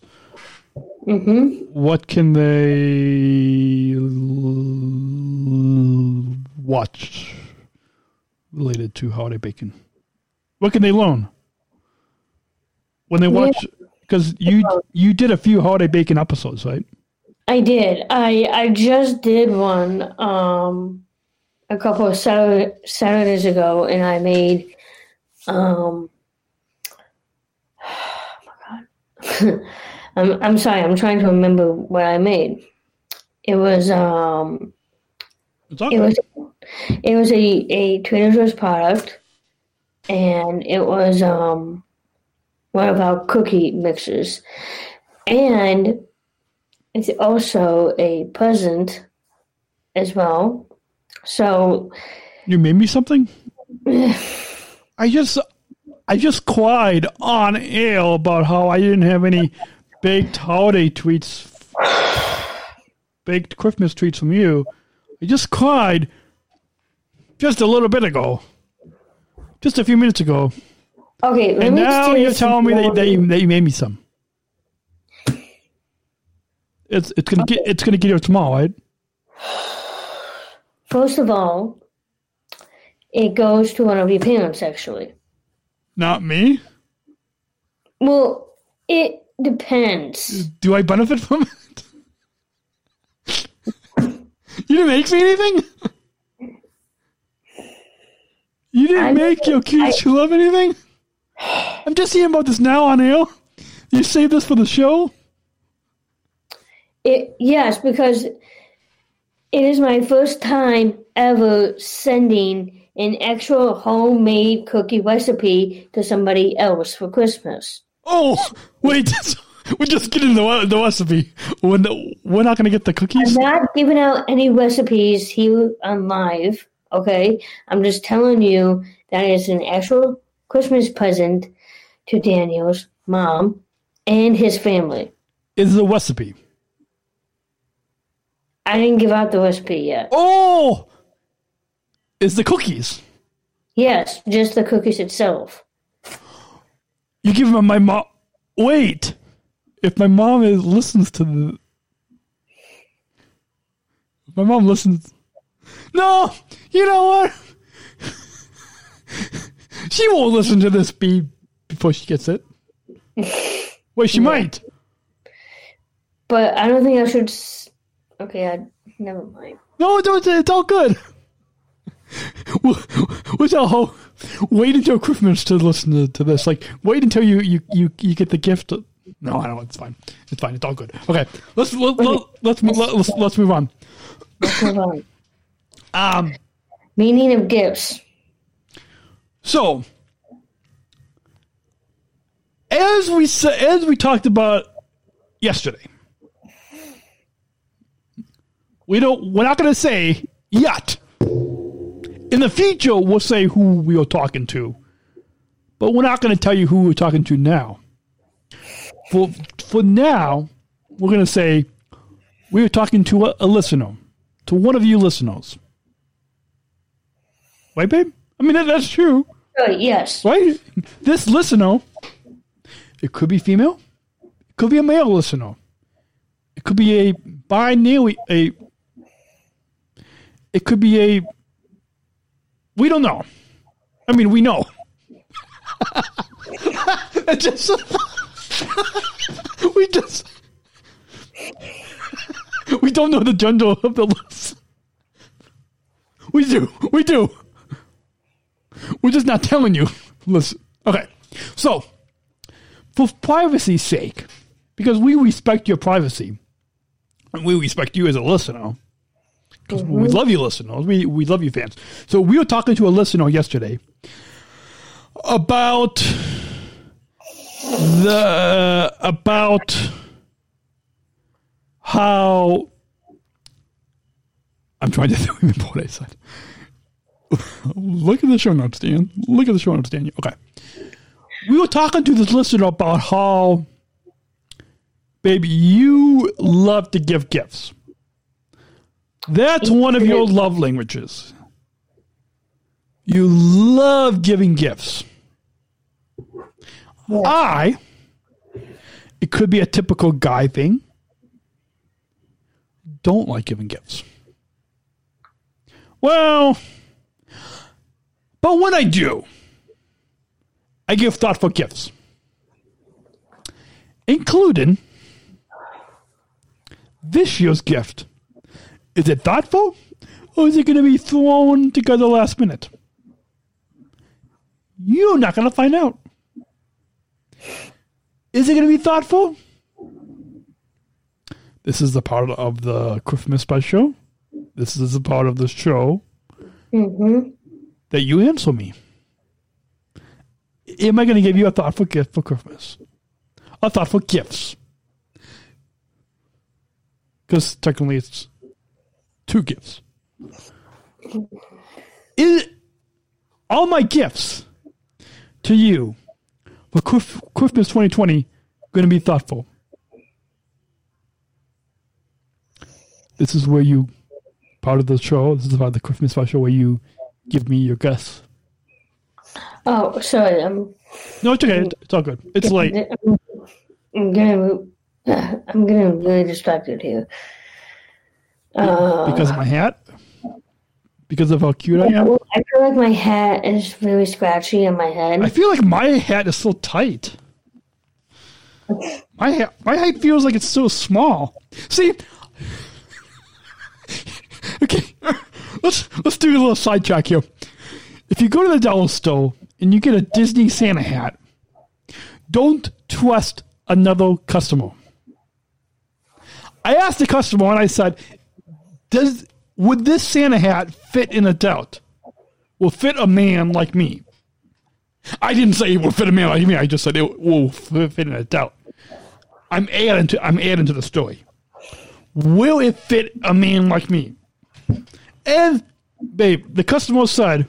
Mm-hmm. What can they watch related to holiday bacon? What can they learn when they watch? Because you did a few holiday bacon episodes, right? I did. I just did one a couple of Saturdays ago, and I made oh my god. I'm sorry. I'm trying to remember what I made. It was it was a Trader Joe's product. and it was one of our cookie mixes. And it's also a present as well. So you made me something? I just cried on air about how I didn't have any baked holiday treats, baked Christmas treats from you. I just cried just a little bit ago, just a few minutes ago. Okay, and now you're telling me that you made me some. It's gonna get here tomorrow, right? First of all, it goes to one of your parents, actually. Not me? Well, it depends. Do I benefit from it? You didn't make me anything? You didn't make your kids love anything? I'm just hearing about this now on air. You saved this for the show? Yes, because it is my first time ever sending an actual homemade cookie recipe to somebody else for Christmas. Oh, wait. We're just getting the recipe. We're not going to get the cookies? I'm not giving out any recipes here on live, okay? I'm just telling you that it's an actual Christmas present to Daniel's mom and his family. Is the recipe? I didn't give out the recipe yet. Oh! Is the cookies? Yes, just the cookies itself. You give them my mom. Wait! If my mom listens to the... My mom listens... No! You know what? She won't listen to this before she gets it. Wait, she might. But I don't think I should... Okay, never mind. No, it's all good. What's our whole... Wait until Christmas to listen to this. Like, wait until you get the gift... No, I don't. It's fine. It's fine. It's all good. Okay, let's move on. Let's move on. Meaning of gifts. So, as we talked about yesterday, we're not going to say yet. In the future, we'll say who we are talking to, but we're not going to tell you who we're talking to now. For now, we're going to say we were talking to a listener, to one of you listeners. Right, babe? I mean, that's true. Yes. Right? This listener, it could be female. It could be a male listener. It could be a binary. It could be a... We don't know. I mean, we know. It just... We don't know the gender of the list. We do. We're just not telling you. Listen. Okay. So, for privacy's sake, because we respect your privacy, and we respect you as a listener, because we love you listeners, we love you fans. So we were talking to a listener yesterday about... about how I'm trying to remember what I said. Look at the show notes, Dan. Okay. We were talking to this listener about how, baby, you love to give gifts. That's one of your love languages. You love giving gifts. It could be a typical guy thing. Don't like giving gifts. Well, but when I do, I give thoughtful gifts, including this year's gift. Is it thoughtful, or is it going to be thrown together last minute? You're not going to find out. Is it going to be thoughtful? This is the part of the Christmas special. This is the part of the show that you answer me. am I going to give you a thoughtful gift for Christmas? A thoughtful gifts. Because technically it's two gifts. Is all my gifts to you for Christmas 2020 going to be thoughtful? This is where you, part of the show, this is part of the Christmas special where you give me your guess. Oh, sorry. No, it's okay. It's all good. It's late. I'm getting really distracted here. Because of my hat? Because of how cute I am? I feel like my hat is really scratchy on my head. I feel like my hat is so tight. My hat feels like it's so small. See? Okay. Let's do a little sidetrack here. If you go to the Dollar Store and you get a Disney Santa hat, don't trust another customer. I asked the customer and I said, would this Santa hat fit an adult? Will fit a man like me? I didn't say it will fit a man like me. I just said it will fit an adult. I'm adding to the story. Will it fit a man like me? And, babe, the customer said,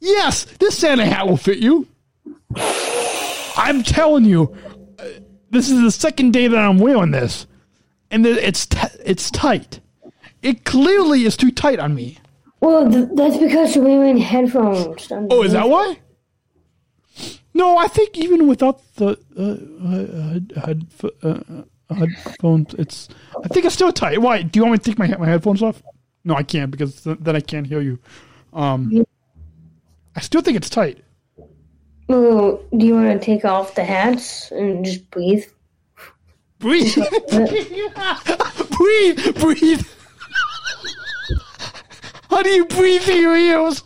yes, this Santa hat will fit you. I'm telling you, this is the second day that I'm wearing this, and it's tight. It clearly is too tight on me. Well, that's because you're wearing headphones. Oh, is that why? No, I think even without the headphones, I think it's still tight. Why? Do you want me to take my headphones off? No, I can't because then I can't hear you. I still think it's tight. Well, do you want to take off the hats and just breathe? Breathe! Breathe! Breathe! How do you breathe through your ears?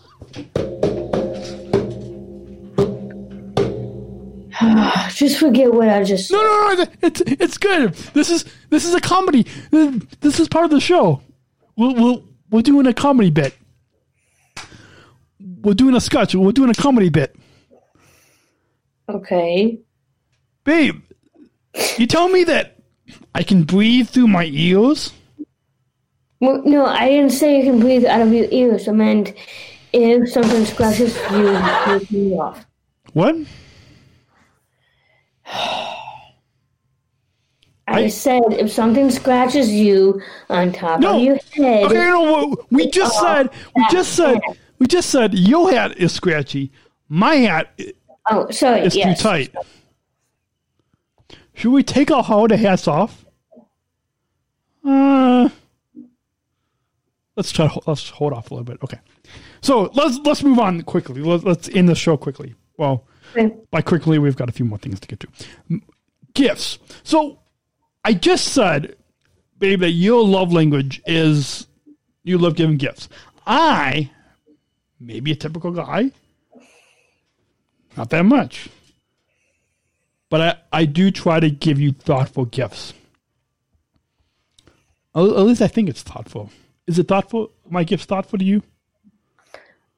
Just forget what I just said. No. It's good. This is a comedy. This is part of the show. We're doing a comedy bit. We're doing a sketch. We're doing a comedy bit. Okay. Babe, you tell me that I can breathe through my ears? Well, no, I didn't say you can breathe out of your ears. I meant if something scratches you, breathe off. What? I said if something scratches you on top of your head. Okay, we just said your hat is scratchy. My hat is too tight. Should we take our holiday hats off? Let's hold off a little bit. Okay, so let's move on quickly. Let's end the show quickly. Well, by quickly we've got a few more things to get to. Gifts. So I just said, babe, that your love language is you love giving gifts. I, maybe a typical guy, not that much. But I do try to give you thoughtful gifts. At least I think it's thoughtful. Is it thoughtful? My gift's thoughtful to you?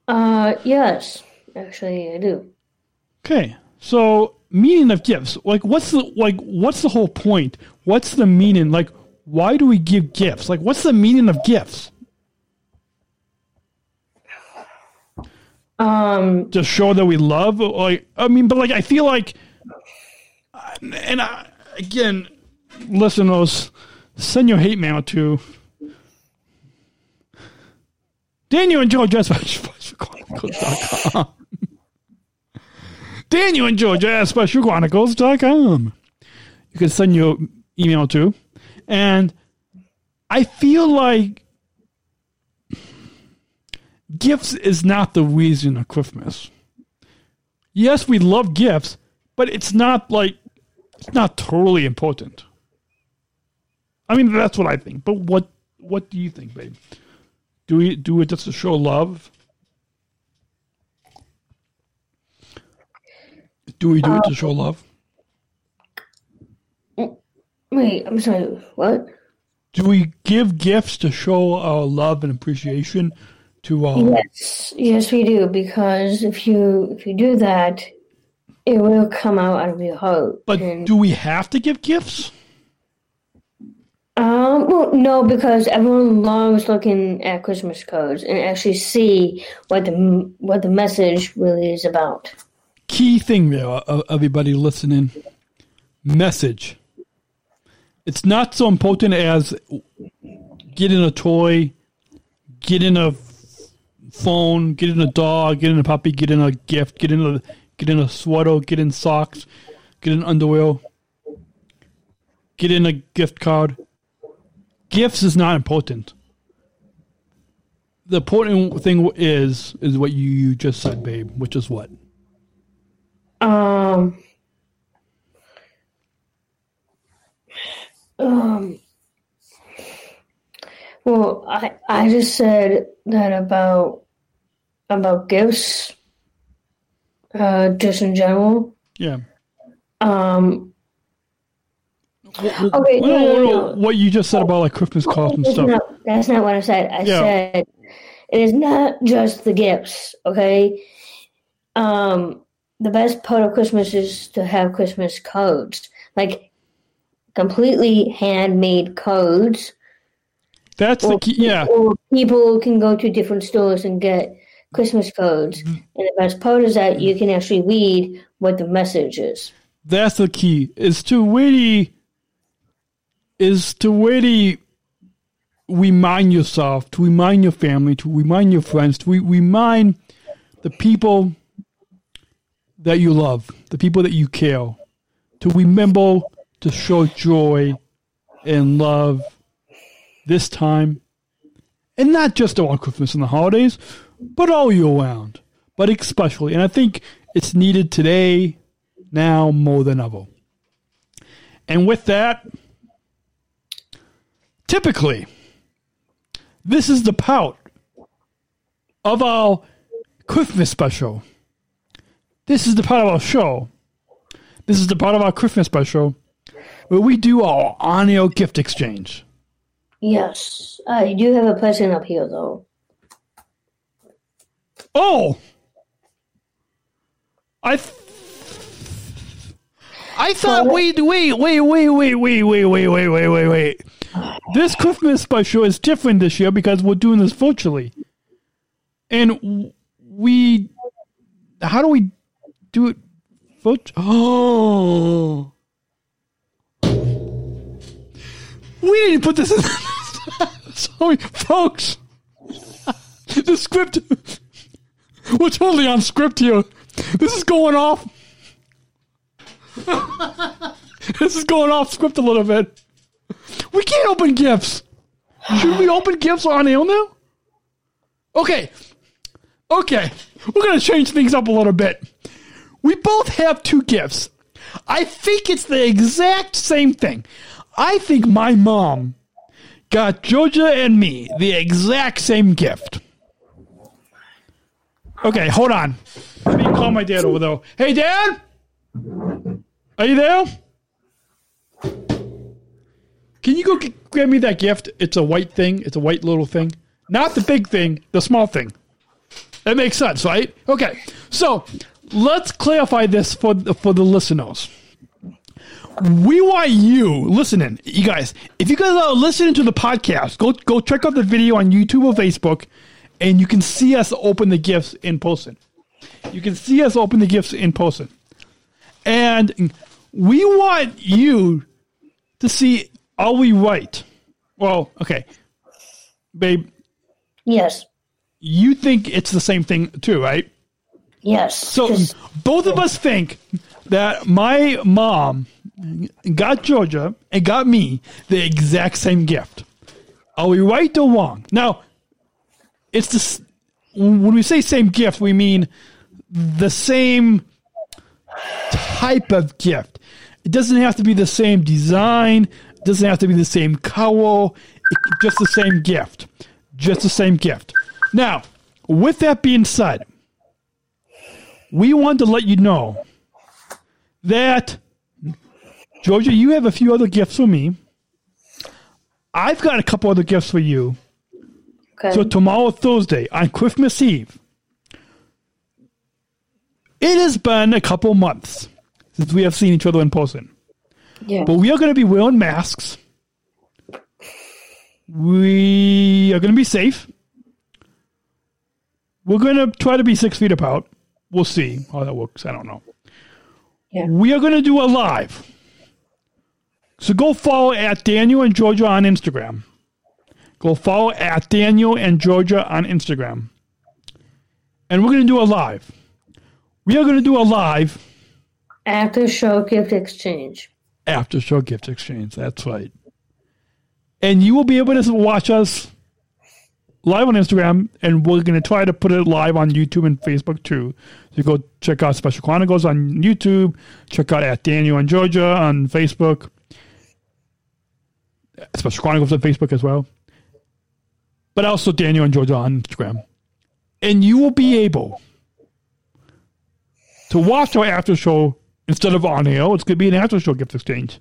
Yes. Actually, I do. Okay. So, meaning of gifts. What's the whole point? What's the meaning? Why do we give gifts? What's the meaning of gifts? To show that we love, I feel like, and again, listeners, send your hate mail to Daniel and Georgia. Daniel and Georgia at specialchronicles.com. You can send your email to, and I feel like gifts is not the reason of Christmas. Yes, we love gifts, but it's not totally important. I mean, that's what I think. But what do you think, babe? Do we do it just to show love? Do we do it to show love? Wait, I'm sorry, what? Do we give gifts to show our love and appreciation to all? Yes, we do, because if you do that, It will come out, and we hope. But do we have to give gifts? Well, no, because everyone loves looking at Christmas cards and actually see what the message really is about. Key thing there, everybody listening, message. It's not so important as getting a toy, getting a phone, getting a dog, getting a puppy, getting a gift, getting a sweater, getting socks, getting underwear, getting a gift card. Gifts is not important. The important thing is what you just said, babe, which is what? Well, I just said that about gifts, just in general. Yeah. Okay. No. What you just said about like Christmas cards and stuff. That's not what I said. I said it is not just the gifts. Okay. The best part of Christmas is to have Christmas cards, like completely handmade cards. That's the key, yeah. Or people can go to different stores and get Christmas cards. Mm-hmm. And the best part is that you can actually read what the message is. That's the key, is to really remind yourself, to remind your family, to remind your friends, to remind the people that you love, the people that you care, to remember to show joy and love this time, and not just around Christmas and the holidays, but all year round, but especially. And I think it's needed today, now more than ever. And with that, typically, this is the part of our Christmas special. This is the part of our show. This is the part of our Christmas special where we do our on-air gift exchange. Yes. I do have a present up here, though. Oh! I thought, wait. This Christmas special is different this year because we're doing this virtually. And how do we do it virtually? Oh! We didn't put this in. Sorry, folks. The script. We're totally on script here. This is going off script a little bit. We can't open gifts. Should we open gifts on air now? Okay. We're going to change things up a little bit. We both have two gifts. I think it's the exact same thing. I think my mom got Georgia and me the exact same gift. Okay, hold on. Let me call my dad over though. Hey, Dad? Are you there? Can you go grab me that gift? It's a white thing. It's a white little thing. Not the big thing, the small thing. That makes sense, right? Okay, so let's clarify this for the listeners. We want you listening, you guys. If you guys are listening to the podcast, go check out the video on YouTube or Facebook, and you can see us open the gifts in person. And we want you to see, are we right? Well, okay. Babe. Yes. You think it's the same thing too, right? Yes. So both of us think that my mom got Georgia and got me the exact same gift. Are we right or wrong? Now, when we say same gift, we mean the same type of gift. It doesn't have to be the same design. It doesn't have to be the same cowl. Just the same gift. Now, with that being said, we want to let you know that, Georgia, you have a few other gifts for me. I've got a couple other gifts for you. Okay. So tomorrow, Thursday, on Christmas Eve, It has been a couple months since we have seen each other in person. Yeah. But we are going to be wearing masks. We are going to be safe. We're going to try to be 6 feet apart. We'll see how that works. I don't know. Yeah. We are going to do a live. So go follow at Daniel and Georgia on Instagram. Go follow at Daniel and Georgia on Instagram. And we're going to do a live. We are going to do a live. After show gift exchange. After show gift exchange. That's right. And you will be able to watch us live on Instagram. And we're going to try to put it live on YouTube and Facebook too. So go check out Special Chronicles on YouTube. Check out at Daniel and Georgia on Facebook. Special Chronicles on Facebook as well. But also Daniel and Georgia on Instagram. And you will be able to watch our after show instead of on air. It's going to be an after show gift exchange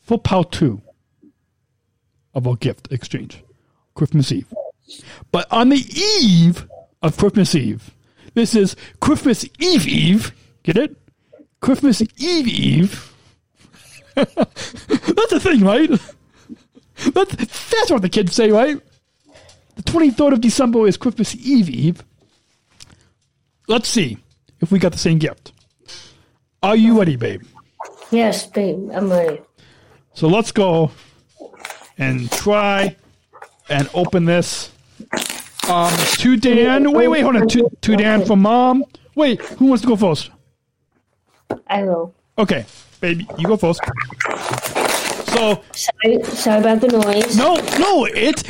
for part two of our gift exchange, Christmas Eve. But on the eve of Christmas Eve, this is Christmas Eve Eve. Get it? Christmas Eve Eve. That's a thing, right? That's what the kids say, right? The 23rd of December is Christmas Eve Eve. Let's see if we got the same gift. Are you ready, babe? Yes, babe. I'm ready. So let's go and try and open this. To Dan. Wait, hold on. To Dan from Mom. Wait, who wants to go first? I will. Okay, baby, you go first. So sorry about the noise. No, it's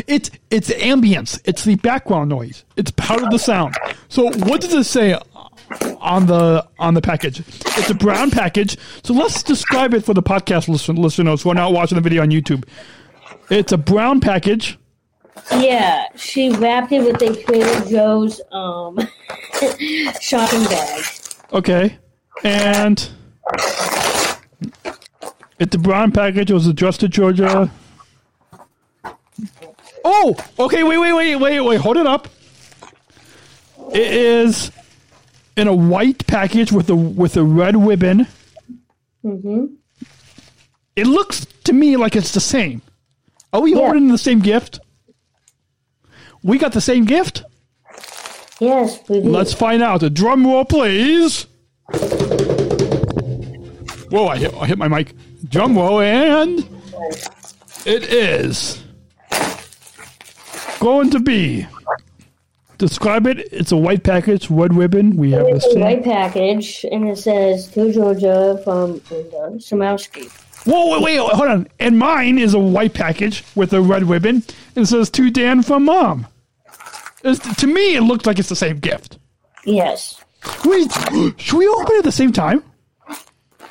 ambience. It's the background noise. It's part of the sound. So what does it say on the package? It's a brown package. So let's describe it for the podcast listeners who are not watching the video on YouTube. It's a brown package. Yeah, she wrapped it with a Trader Joe's shopping bag. Okay, and. It's a brown package. It was addressed to Georgia. Oh, okay. Wait. Hold it up. It is in a white package with a red ribbon. Mm-hmm. It looks to me like it's the same. Are we ordering the same gift? We got the same gift? Yes, we did. Let's find out. A drum roll, please. Whoa, I hit my mic. Drum roll, and it is going to be. Describe it. It's a white package, red ribbon. We have a white package, and it says to Georgia from Linda Samowski. Whoa, wait, hold on. And mine is a white package with a red ribbon. It says to Dan from Mom. To me, it looks like it's the same gift. Yes. Wait, should we open it at the same time?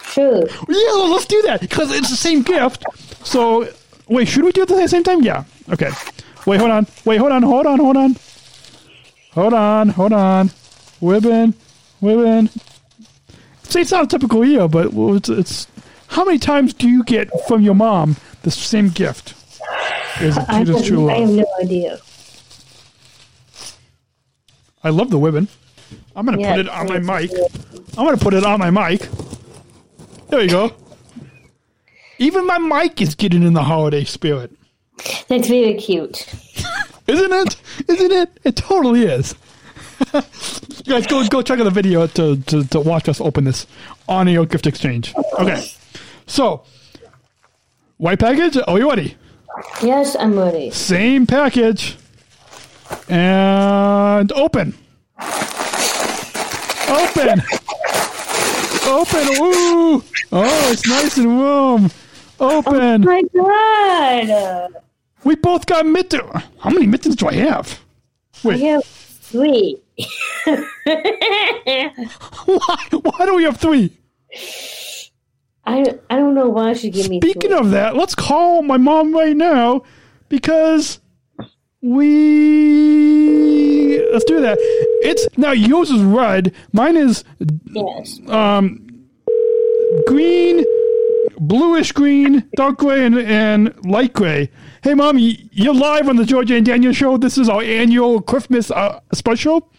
Sure. Yeah, let's do that because it's the same gift. So, wait, should we do it at the same time? Yeah. Okay. Wait, hold on. Ribbon. It's not a typical year, but it's. How many times do you get from your mom the same gift? Is it I have no idea. I love the ribbon. I'm gonna put it on my mic. There you go. Even my mic is getting in the holiday spirit. That's really cute. Isn't it? It totally is. You guys, go check out the video to watch us open this on your gift exchange. Okay. So, white package. Are you ready? Yes, I'm ready. Same package. And open. Open! Ooh! Oh, it's nice and warm. Open! Oh my God! We both got mittens. How many mittens do I have? Wait. I have three. Why do we have three? I don't know why she gave me. Speaking of that, let's call my mom right now because let's do that. It's now yours is red. Mine is green, bluish green, dark gray, and light gray. Hey, Mom, you're live on the Georgia and Daniel show. This is our annual Christmas special.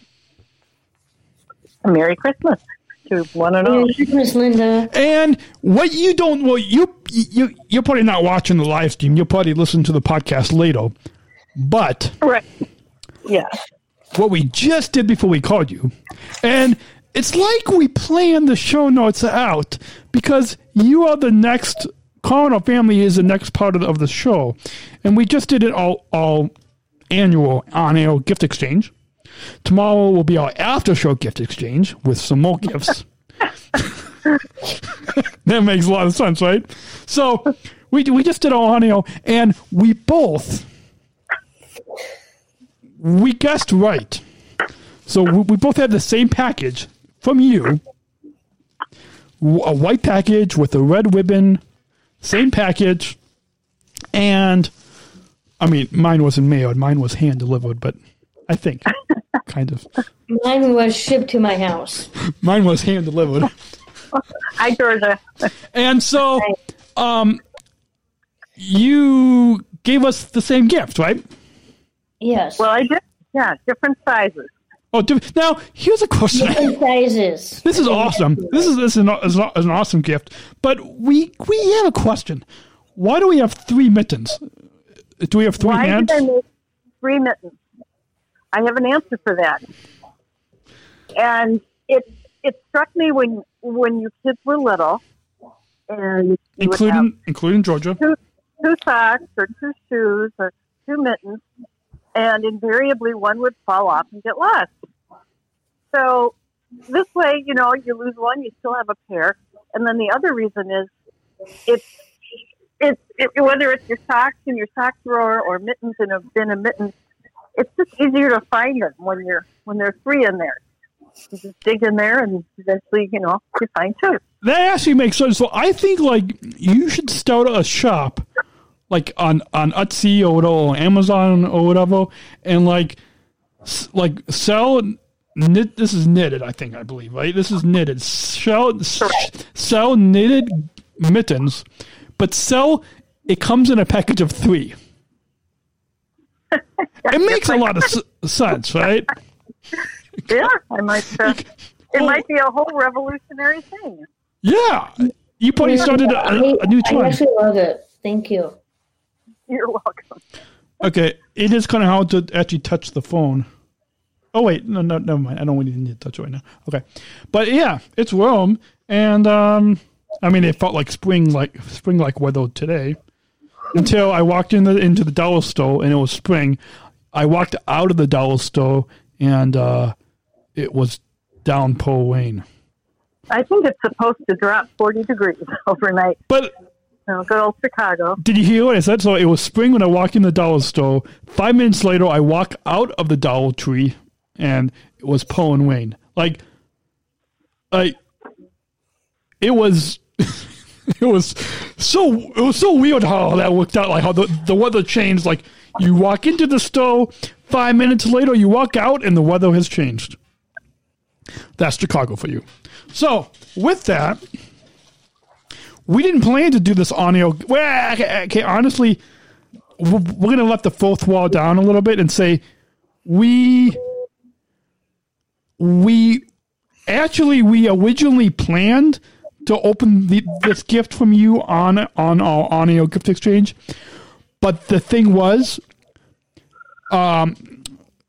a Merry Christmas to one and all. Merry Christmas, Linda. And what you don't, well, you're probably not watching the live stream. You'll probably listen to the podcast later. But right, yeah. What we just did before we called you, and it's like we planned the show notes out because you are the next. Colonel Family is the next part of the show, and we just did it all annual on-air gift exchange. Tomorrow will be our after-show gift exchange with some more gifts. That makes a lot of sense, right? So we just did all on-air, and we guessed right. So we both had the same package from you, a white package with a red ribbon. Same package, and, I mean, mine wasn't mailed. Mine was hand-delivered, but I think, kind of. Mine was shipped to my house. Mine was hand-delivered. Hi, Georgia. And so you gave us the same gift, right? Yes. Well, I did. Yeah, different sizes. Oh, now, here's a question. Different sizes. This is awesome. This is an awesome gift. But we have a question. Why do we have three mittens? Do we have three hands? Why did I make three mittens? I have an answer for that. And it struck me when your kids were little. And including Georgia. Two socks or two shoes or two mittens. And invariably, one would fall off and get lost. So this way, you know, you lose one, you still have a pair. And then the other reason is, it's whether it's your socks in your sock drawer or mittens in a bin of mittens, it's just easier to find them when they're three in there. You just dig in there, and eventually, you know, you find two. That actually makes sense. So I think like you should start a shop. Like on Etsy or Amazon or whatever, and like sell knit. This is knitted, I believe, right? This is knitted. Sell knitted mittens, but it comes in a package of three. It makes a lot of sense, right? Yeah, I might. It might be a whole revolutionary thing. Yeah, you probably started a new trend. I actually love it. Thank you. You're welcome. Okay, it is kind of hard to actually touch the phone. Oh, wait, no, never mind. I don't really need to touch it right now. Okay. But, yeah, it's warm, and, I mean, it felt like spring-like weather today until I walked into the Dollar Store, and it was spring. I walked out of the Dollar Store, and it was downpour rain. I think it's supposed to drop 40 degrees overnight. But... No, good old Chicago. Did you hear what I said? So it was spring when I walked in the Dollar Store. 5 minutes later, I walk out of the Dollar Tree, and it was pouring rain. Like it was, it was so weird how that worked out. Like how the weather changed. Like you walk into the store, 5 minutes later you walk out, and the weather has changed. That's Chicago for you. So with that. We didn't plan to do this audio. Well, okay, honestly, we're going to let the fourth wall down a little bit and say we originally planned to open this gift from you on our audio gift exchange, but the thing was, a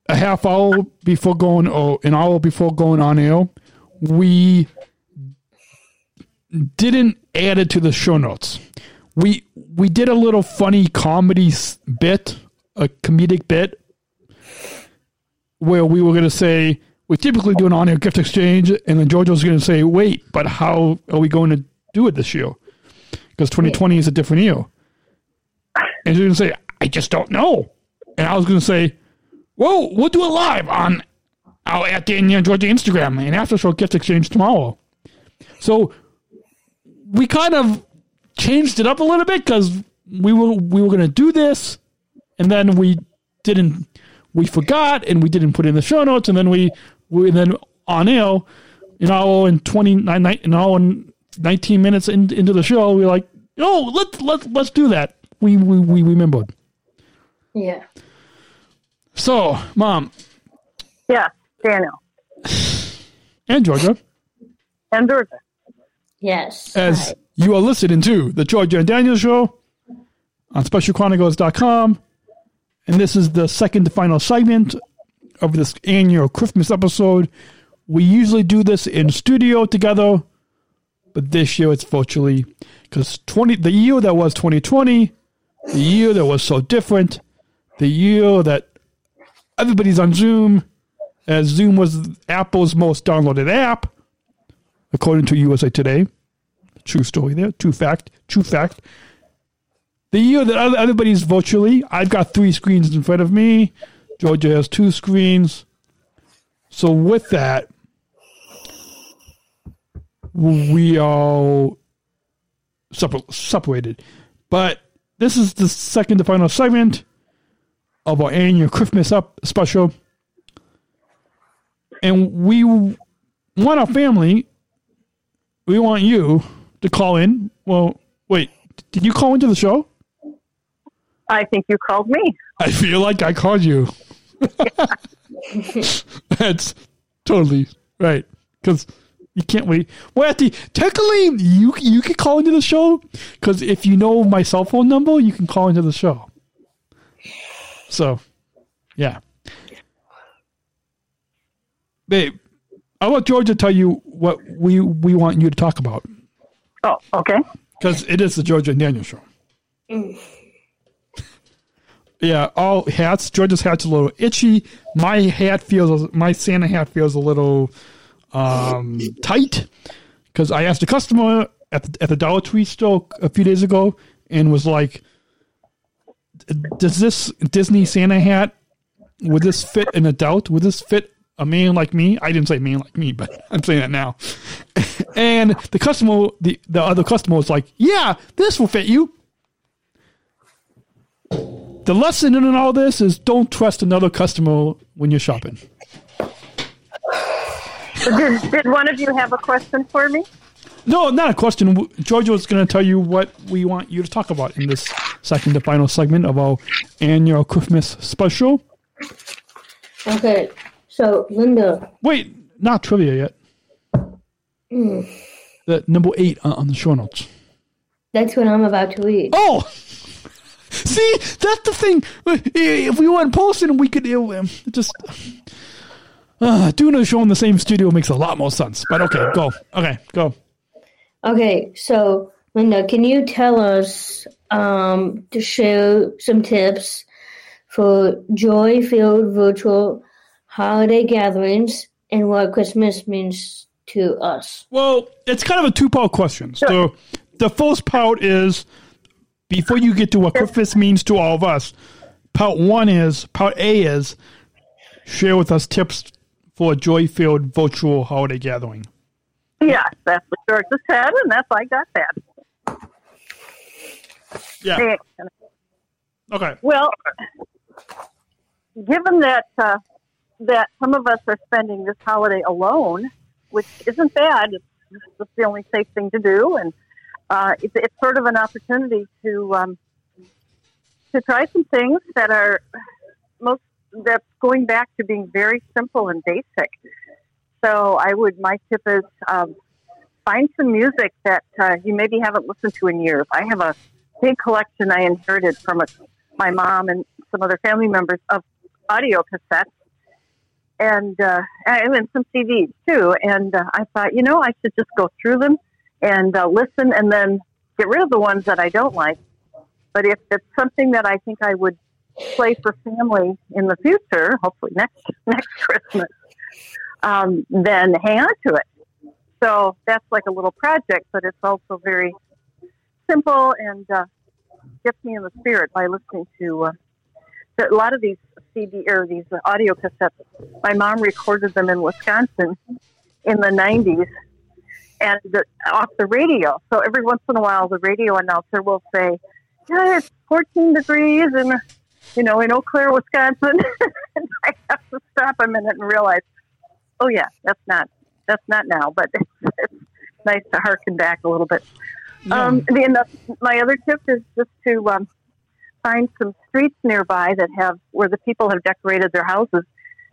half hour before going or an hour before going on air, we didn't add it to the show notes. We did a little funny comedy bit, a comedic bit, where we were going to say, we typically do an on-air gift exchange, and then Georgia was going to say, wait, but how are we going to do it this year? Because 2020 is a different year. And she was going to say, I just don't know. And I was going to say, whoa, we'll do it live on our at Daniel and Georgia Instagram and after show gift exchange tomorrow. So, we kind of changed it up a little bit because we were going to do this, and then we forgot and we didn't put in the show notes, and then we on air an hour and 19 minutes into the show we were like, oh, let's do that. We remembered. Yeah. So, Mom. Yeah, Daniel. and Georgia. And Georgia. Yes. As you are listening to the Georgia and Daniel Show on specialchronicles.com. And this is the second to final segment of this annual Christmas episode. We usually do this in studio together, but this year it's virtually, because the year that was 2020, the year that was so different, the year that everybody's on Zoom, as Zoom was Apple's most downloaded app, according to USA Today. True story there. True fact. The year that everybody's virtually, I've got three screens in front of me. Georgia has two screens. So with that, we are separated. But this is the second to final segment of our annual Christmas special. And we want our family, we want you to call in. Well, wait, did you call into the show? I think you called me. I feel like I called you. That's totally right, because you can't wait. Well, technically, you can call into the show, because if you know my cell phone number, you can call into the show. So, yeah. Babe, I want Georgia to tell you what we want you to talk about. Oh, okay. Because it is the Georgia and Daniel Show. Mm. Yeah, all hats. Georgia's hat's a little itchy. My Santa hat feels a little tight, because I asked a customer at the Dollar Tree store a few days ago and was like, does this Disney Santa hat, would this fit an adult? Would this fit a man like me? I didn't say man like me, but I'm saying that now. And the customer, the other customer was like, yeah, this will fit you. The lesson in all this is don't trust another customer when you're shopping. So did one of you have a question for me? No, not a question. Georgia is going to tell you what we want you to talk about in this second to final segment of our annual Christmas special. Okay, so Linda. Wait, not trivia yet. Mm. The number 8 on the show notes. That's what I'm about to read. Oh! See, that's the thing. If we weren't posting, we could just doing a show in the same studio makes a lot more sense. But okay, go. Okay, go. Okay, so Linda, can you tell us to share some tips for joy-filled virtual holiday gatherings and what Christmas means to us? Well, it's kind of a two-part question. Sure. So the first part is, before you get to what Christmas means to all of us, part A is, share with us tips for a joy-filled virtual holiday gathering. Yeah, that's what George just said, and that's why I got that. Yeah. Okay. Well, given that some of us are spending this holiday alone, which isn't bad, it's the only safe thing to do, and it's sort of an opportunity to try some things that are that's going back to being very simple and basic. So my tip is find some music that you maybe haven't listened to in years. I have a big collection I inherited from my mom and some other family members of audio cassettes and some CDs too. And I thought, I should just go through them and listen, and then get rid of the ones that I don't like. But if it's something that I think I would play for family in the future, hopefully next Christmas, then hang on to it. So that's like a little project, but it's also very simple and gets me in the spirit by listening to a lot of these CD or these audio cassettes. My mom recorded them in Wisconsin in the 90s. And off the radio. So every once in a while, the radio announcer will say, yeah, it's 14 degrees in Eau Claire, Wisconsin. And I have to stop a minute and realize, oh, yeah, that's not now. But it's nice to harken back a little bit. Yeah. My other tip is just to find some streets nearby that where the people have decorated their houses,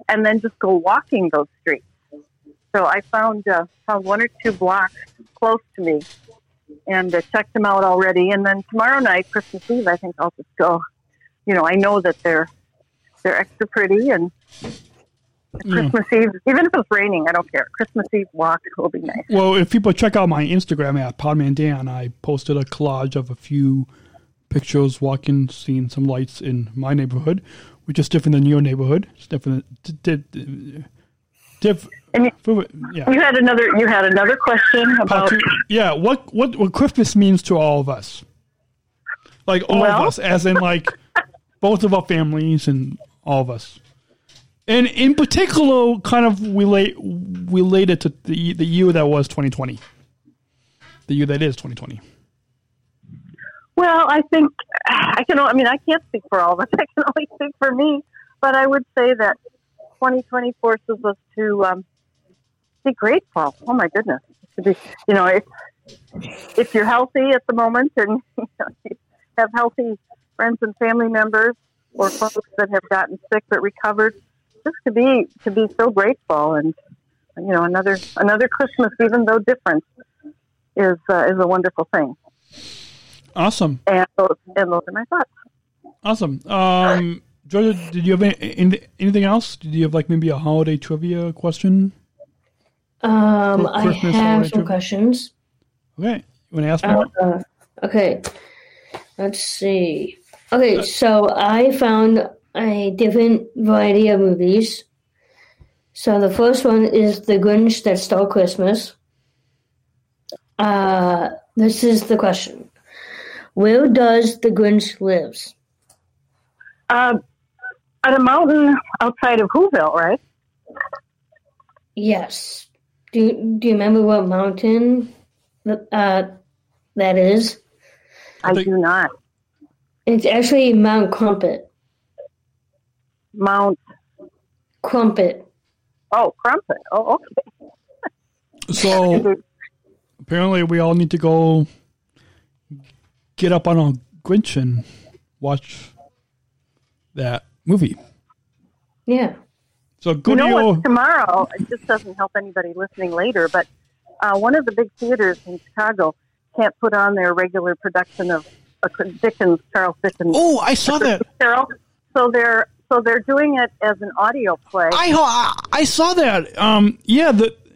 and then just go walking those streets. So I found one or two blocks close to me and checked them out already. And then tomorrow night, Christmas Eve, I think I'll just go. You know, I know that they're extra pretty, and Christmas Eve, even if it's raining, I don't care. Christmas Eve walk will be nice. Well, if people check out my Instagram at Podmandan, I posted a collage of a few pictures walking, seeing some lights in my neighborhood, which is different than your neighborhood. It's different. You had another question about what Christmas means to all of us, like all of us, as in like both of our families and all of us, and in particular, kind of related to the year that was 2020, the year that is 2020. Well, I think I can't speak for all of us. I can only speak for me, but I would say that 2020 forces us to be grateful. Oh my goodness! To be, if you're healthy at the moment and you have healthy friends and family members, or folks that have gotten sick but recovered, just to be so grateful. And another Christmas, even though different, is a wonderful thing. Awesome. And those are my thoughts. Awesome. Georgia, did you have anything else? Did you have like maybe a holiday trivia question? I have some questions. Okay. You want to ask more? Okay. Let's see. Okay, so I found a different variety of movies. So the first one is The Grinch That Stole Christmas. This is the question. Where does the Grinch live? At a mountain outside of Whoville, right? Yes. Do you remember what mountain that is? I do not. It's actually Mount Crumpet. Mount Crumpet. Oh, Crumpet. Oh, okay. So apparently we all need to go get up on a Grinch and watch that movie. Yeah. So good. Tomorrow, it just doesn't help anybody listening later, but one of the big theaters in Chicago can't put on their regular production of Charles Dickens. Oh, I saw that. Carol. So they're doing it as an audio play. I saw that.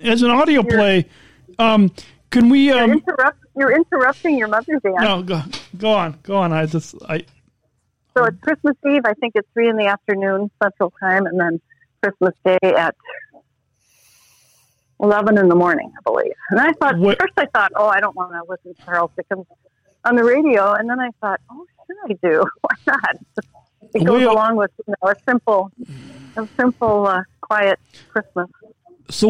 As an audio play. Can we? You're interrupting your mother's dance. No, go on. So it's Christmas Eve. I think it's 3 p.m. Central Time, and then Christmas Day at 11 a.m, I believe. And I thought first, I don't want to listen to Charles Dickens on the radio, and then I thought, oh, sure I do. Why not? It goes along with a simple, quiet Christmas. So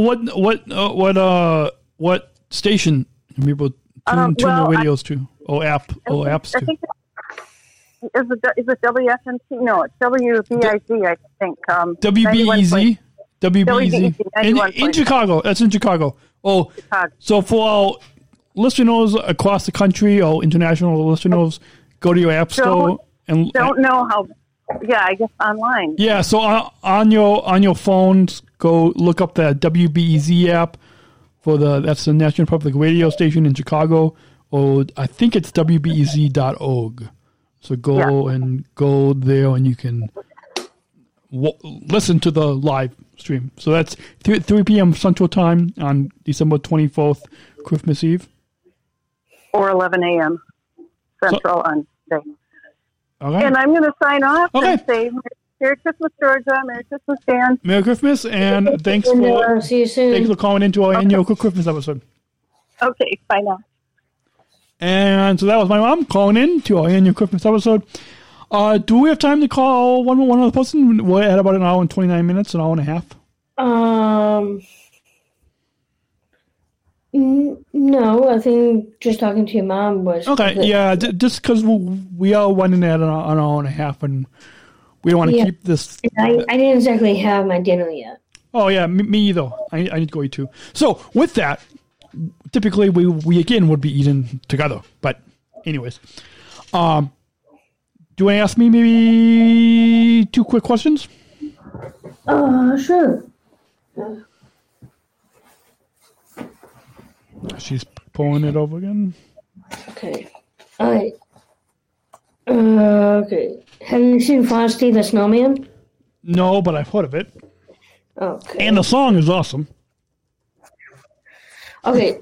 what station can people tune their radios to? Oh, apps to? I think is it WFNT? No, it's WBIZ, I think. WBEZ? WBEZ. In Chicago. That's in Chicago. Oh, Chicago. So for our listeners across the country or international listeners, go to your app store and don't know how. Yeah, I guess online. Yeah, so on your phones, go look up the WBEZ app that's the National Public Radio station in Chicago. Or I think it's WBEZ.org. So go there and you can listen to the live stream. So that's 3 p.m. Central Time on December 24th, Christmas Eve. Or 11 a.m. Central on day. Okay. And I'm going to sign off and say Merry Christmas, Georgia. Merry Christmas, Dan. Merry Christmas, and thanks for calling into our annual Christmas episode. Okay, bye now. And so that was my mom calling in to our annual Christmas episode. Do we have time to call one other person? We're at about 1 hour and 29 minutes, 1.5 hours. No, I think just talking to your mom was okay. Just because we are running at 1.5 hours, and we don't want to keep this. I didn't exactly have my dinner yet. Oh yeah, me either. I need to go eat too. So with that, typically we again would be eating together. But anyways, do you want to ask me maybe 2 quick questions? Sure. She's pulling it over again. Okay. All right. Okay. Have you seen Frosty the Snowman? No, but I've heard of it. Okay. And the song is awesome. Okay.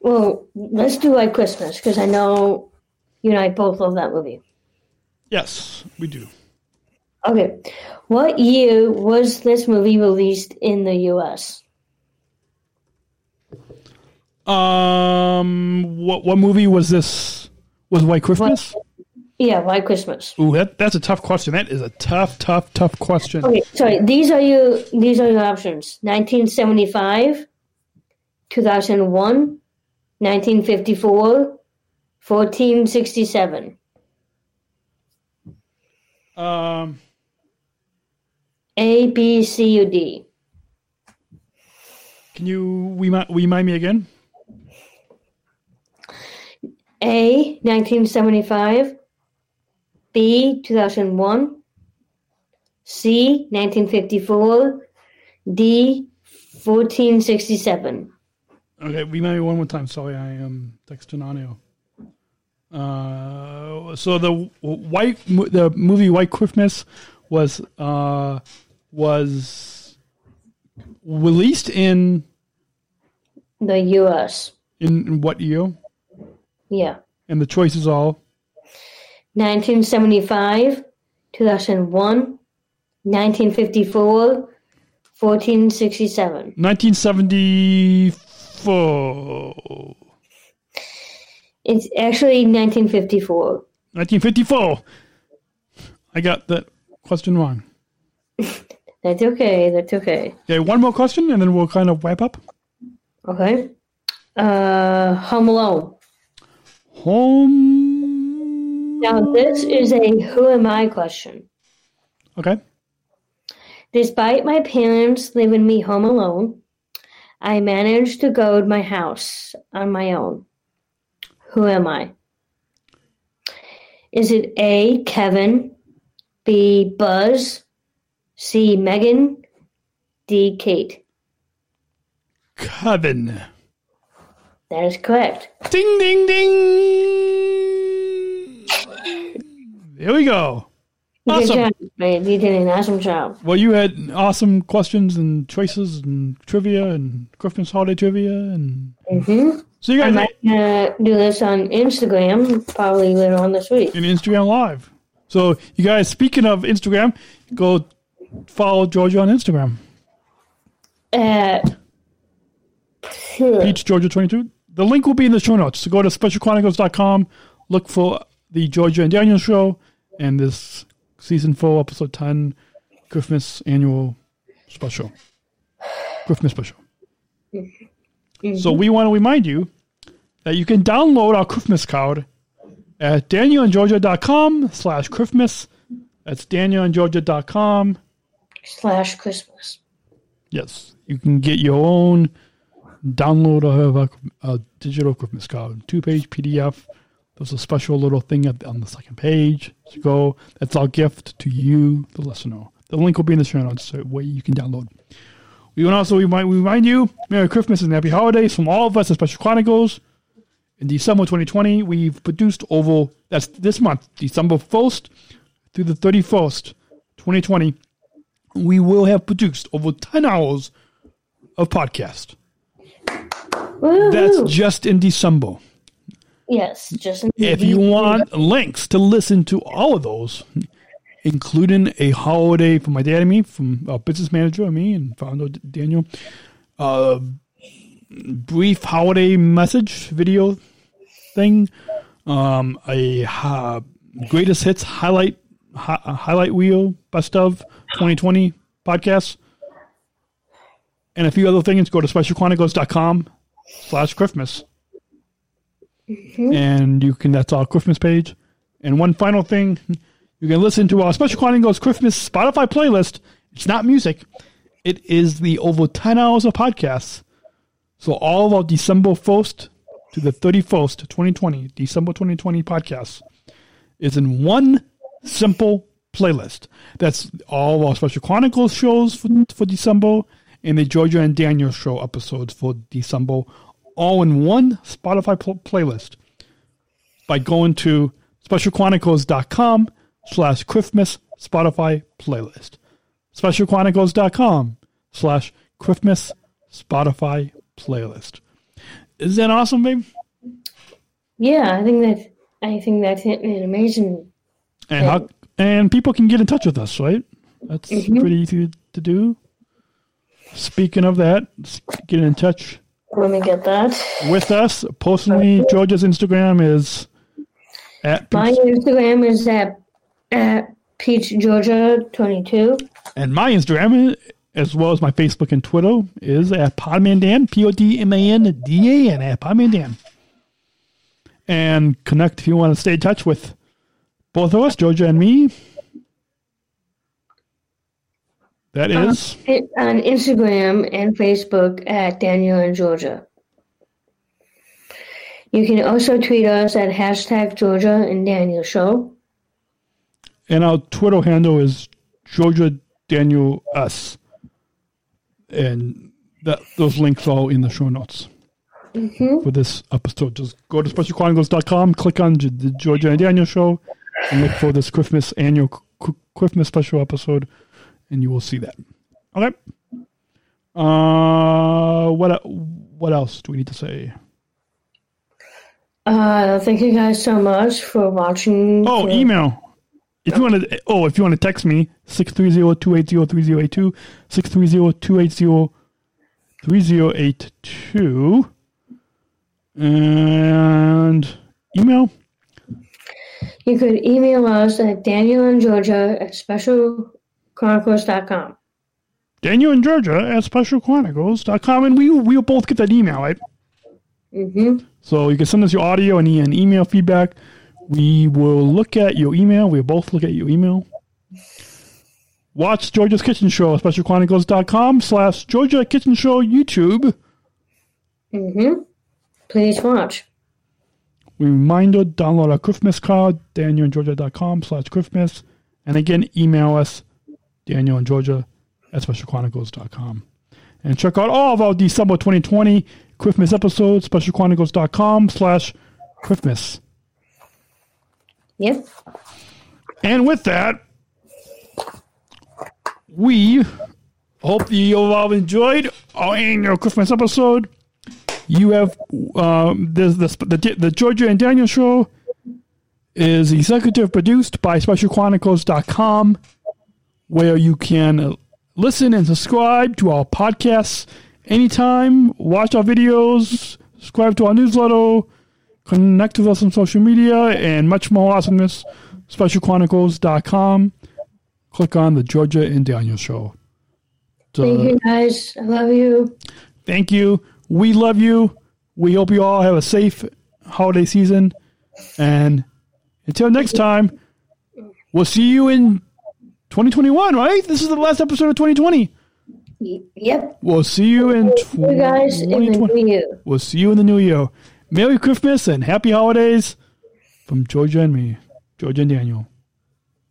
Well, let's do White Christmas, because I know you and I both love that movie. Yes, we do. Okay. What year was this movie released in the U.S.? What movie was this? Was White Christmas? Yeah, White Christmas. Ooh, that's a tough question. That is a tough question. Okay, sorry. These are your options. 1975, 2001, 1954, 1467. A, B, C, or D. Can you remind me again? A, 1975. B, 2001. C, 1954. D, 1467. Okay, remind me one more time. Sorry, I am texting audio. So the movie White Christmas was released in the U.S. In what year? Yeah. And the choices are 1975, 2001, 1954, 1467. 1974. It's actually 1954. 1954. I got that question wrong. That's okay. That's okay. Okay, one more question, and then we'll kind of wrap up. Okay. Home Alone. Home. Now, this is a who am I question. Okay. Despite my parents leaving me home alone, I managed to guard my house on my own. Who am I? Is it A, Kevin, B, Buzz, C, Megan, D, Kate? Kevin. That is correct. Ding, ding, ding. There we go. Awesome. Good job, man. You did an awesome job. Well, you had awesome questions and choices and trivia and Christmas holiday trivia. And mm-hmm. So you guys might do this on Instagram probably later on this week. In Instagram Live. So you guys, speaking of Instagram, go follow Georgia on Instagram. PeachGeorgia22. The link will be in the show notes. So go to specialchronicles.com, look for the Georgia and Daniel show and this season 4, episode 10, Christmas annual special. Christmas special. Mm-hmm. So we want to remind you that you can download our Christmas card at danielandgeorgia.com/Christmas. That's danielandgeorgia.com/Christmas. Yes. You can get your own download of a digital Christmas card, 2-page PDF. There's a special little thing on the second page. So go. That's our gift to you, the listener. The link will be in the show notes, so where you can download. We want also remind you, Merry Christmas and Happy Holidays from all of us at Special Chronicles. In December 2020, we've produced over, that's this month, December 1st through the 31st, 2020, we will have produced over 10 hours of podcast. Woo-hoo. That's just in December. Yes, just in December. If you want links to listen to all of those, including a holiday for my dad and me, from our business manager and me and founder Daniel, brief holiday message video thing, a greatest hits highlight reel, best of 2020 podcast, and a few other things. Go to specialchronicles.com/Christmas. Mm-hmm. And you can, that's our Christmas page. And one final thing, you can listen to our Special Chronicles Christmas Spotify playlist. It's not music. It is the over 10 hours of podcasts. So all of our December 1st to the 31st, 2020, December 2020 podcasts is in one simple playlist. That's all of our Special Chronicles shows for December and the Georgia and Daniel show episodes for December, all in one Spotify playlist by going to specialchronicles.com/Christmas Spotify playlist. Specialchronicles.com/Christmas Spotify playlist. Is that awesome, babe? Yeah, I think that's it, man. Amazing. And people can get in touch with us, right? That's pretty easy to do. Speaking of that, get in touch. Let me get that. With us personally, Georgia's Instagram is at Peach. My Instagram is at PeachGeorgia22. And my Instagram, as well as my Facebook and Twitter, is at Podmandan, Podmandan, at Podmandan. And connect if you want to stay in touch with both of us, Georgia and me. That is on Instagram and Facebook at Daniel and Georgia. You can also tweet us at hashtag Georgia and Daniel Show. And our Twitter handle is Georgia Daniel Us. And those links are in the show notes for this episode. Just go to specialchronicles.com, click on the Georgia and Daniel Show, and look for this Christmas annual Christmas special episode. And you will see that. Okay. What else do we need to say? Thank you guys so much for watching. Oh, email. If you want to text me, 630-280-3082, 630-280-3082. And email. You could email us at DanielAndGeorgia@specialchronicles.com. Daniel and Georgia at specialchronicles.com, and we'll both get that email, right? So you can send us your audio and email feedback. We will look at your email. We'll both look at your email. Watch Georgia's Kitchen Show at specialchronicles.com/Georgia Kitchen Show YouTube. Please watch. Reminder, download our Christmas card, DanielAndGeorgia.com/Christmas. And again, email us, Daniel and Georgia at specialchronicles.com. And check out all of our December 2020 Christmas episodes, specialchronicles.com/Christmas. Yep. And with that, we hope you all enjoyed our annual Christmas episode. You have the Georgia and Daniel Show is executive produced by specialchronicles.com, where you can listen and subscribe to our podcasts anytime, watch our videos, subscribe to our newsletter, connect with us on social media, and much more awesomeness. specialchronicles.com. Click on the Georgia and Daniel Show. Thank you, guys. I love you. Thank you. We love you. We hope you all have a safe holiday season. And until next time, we'll see you in 2021, right? This is the last episode of 2020. Yep. We'll see you in 2020. We'll see you in the new year. Merry Christmas and happy holidays from Georgia and me, Georgia and Daniel.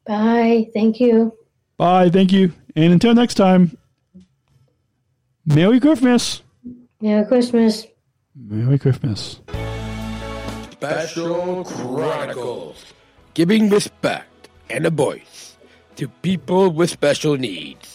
Bye. Thank you. Bye. Thank you. And until next time, Merry Christmas. Merry Christmas. Merry Christmas. Special Chronicles, giving respect and a voice to people with special needs.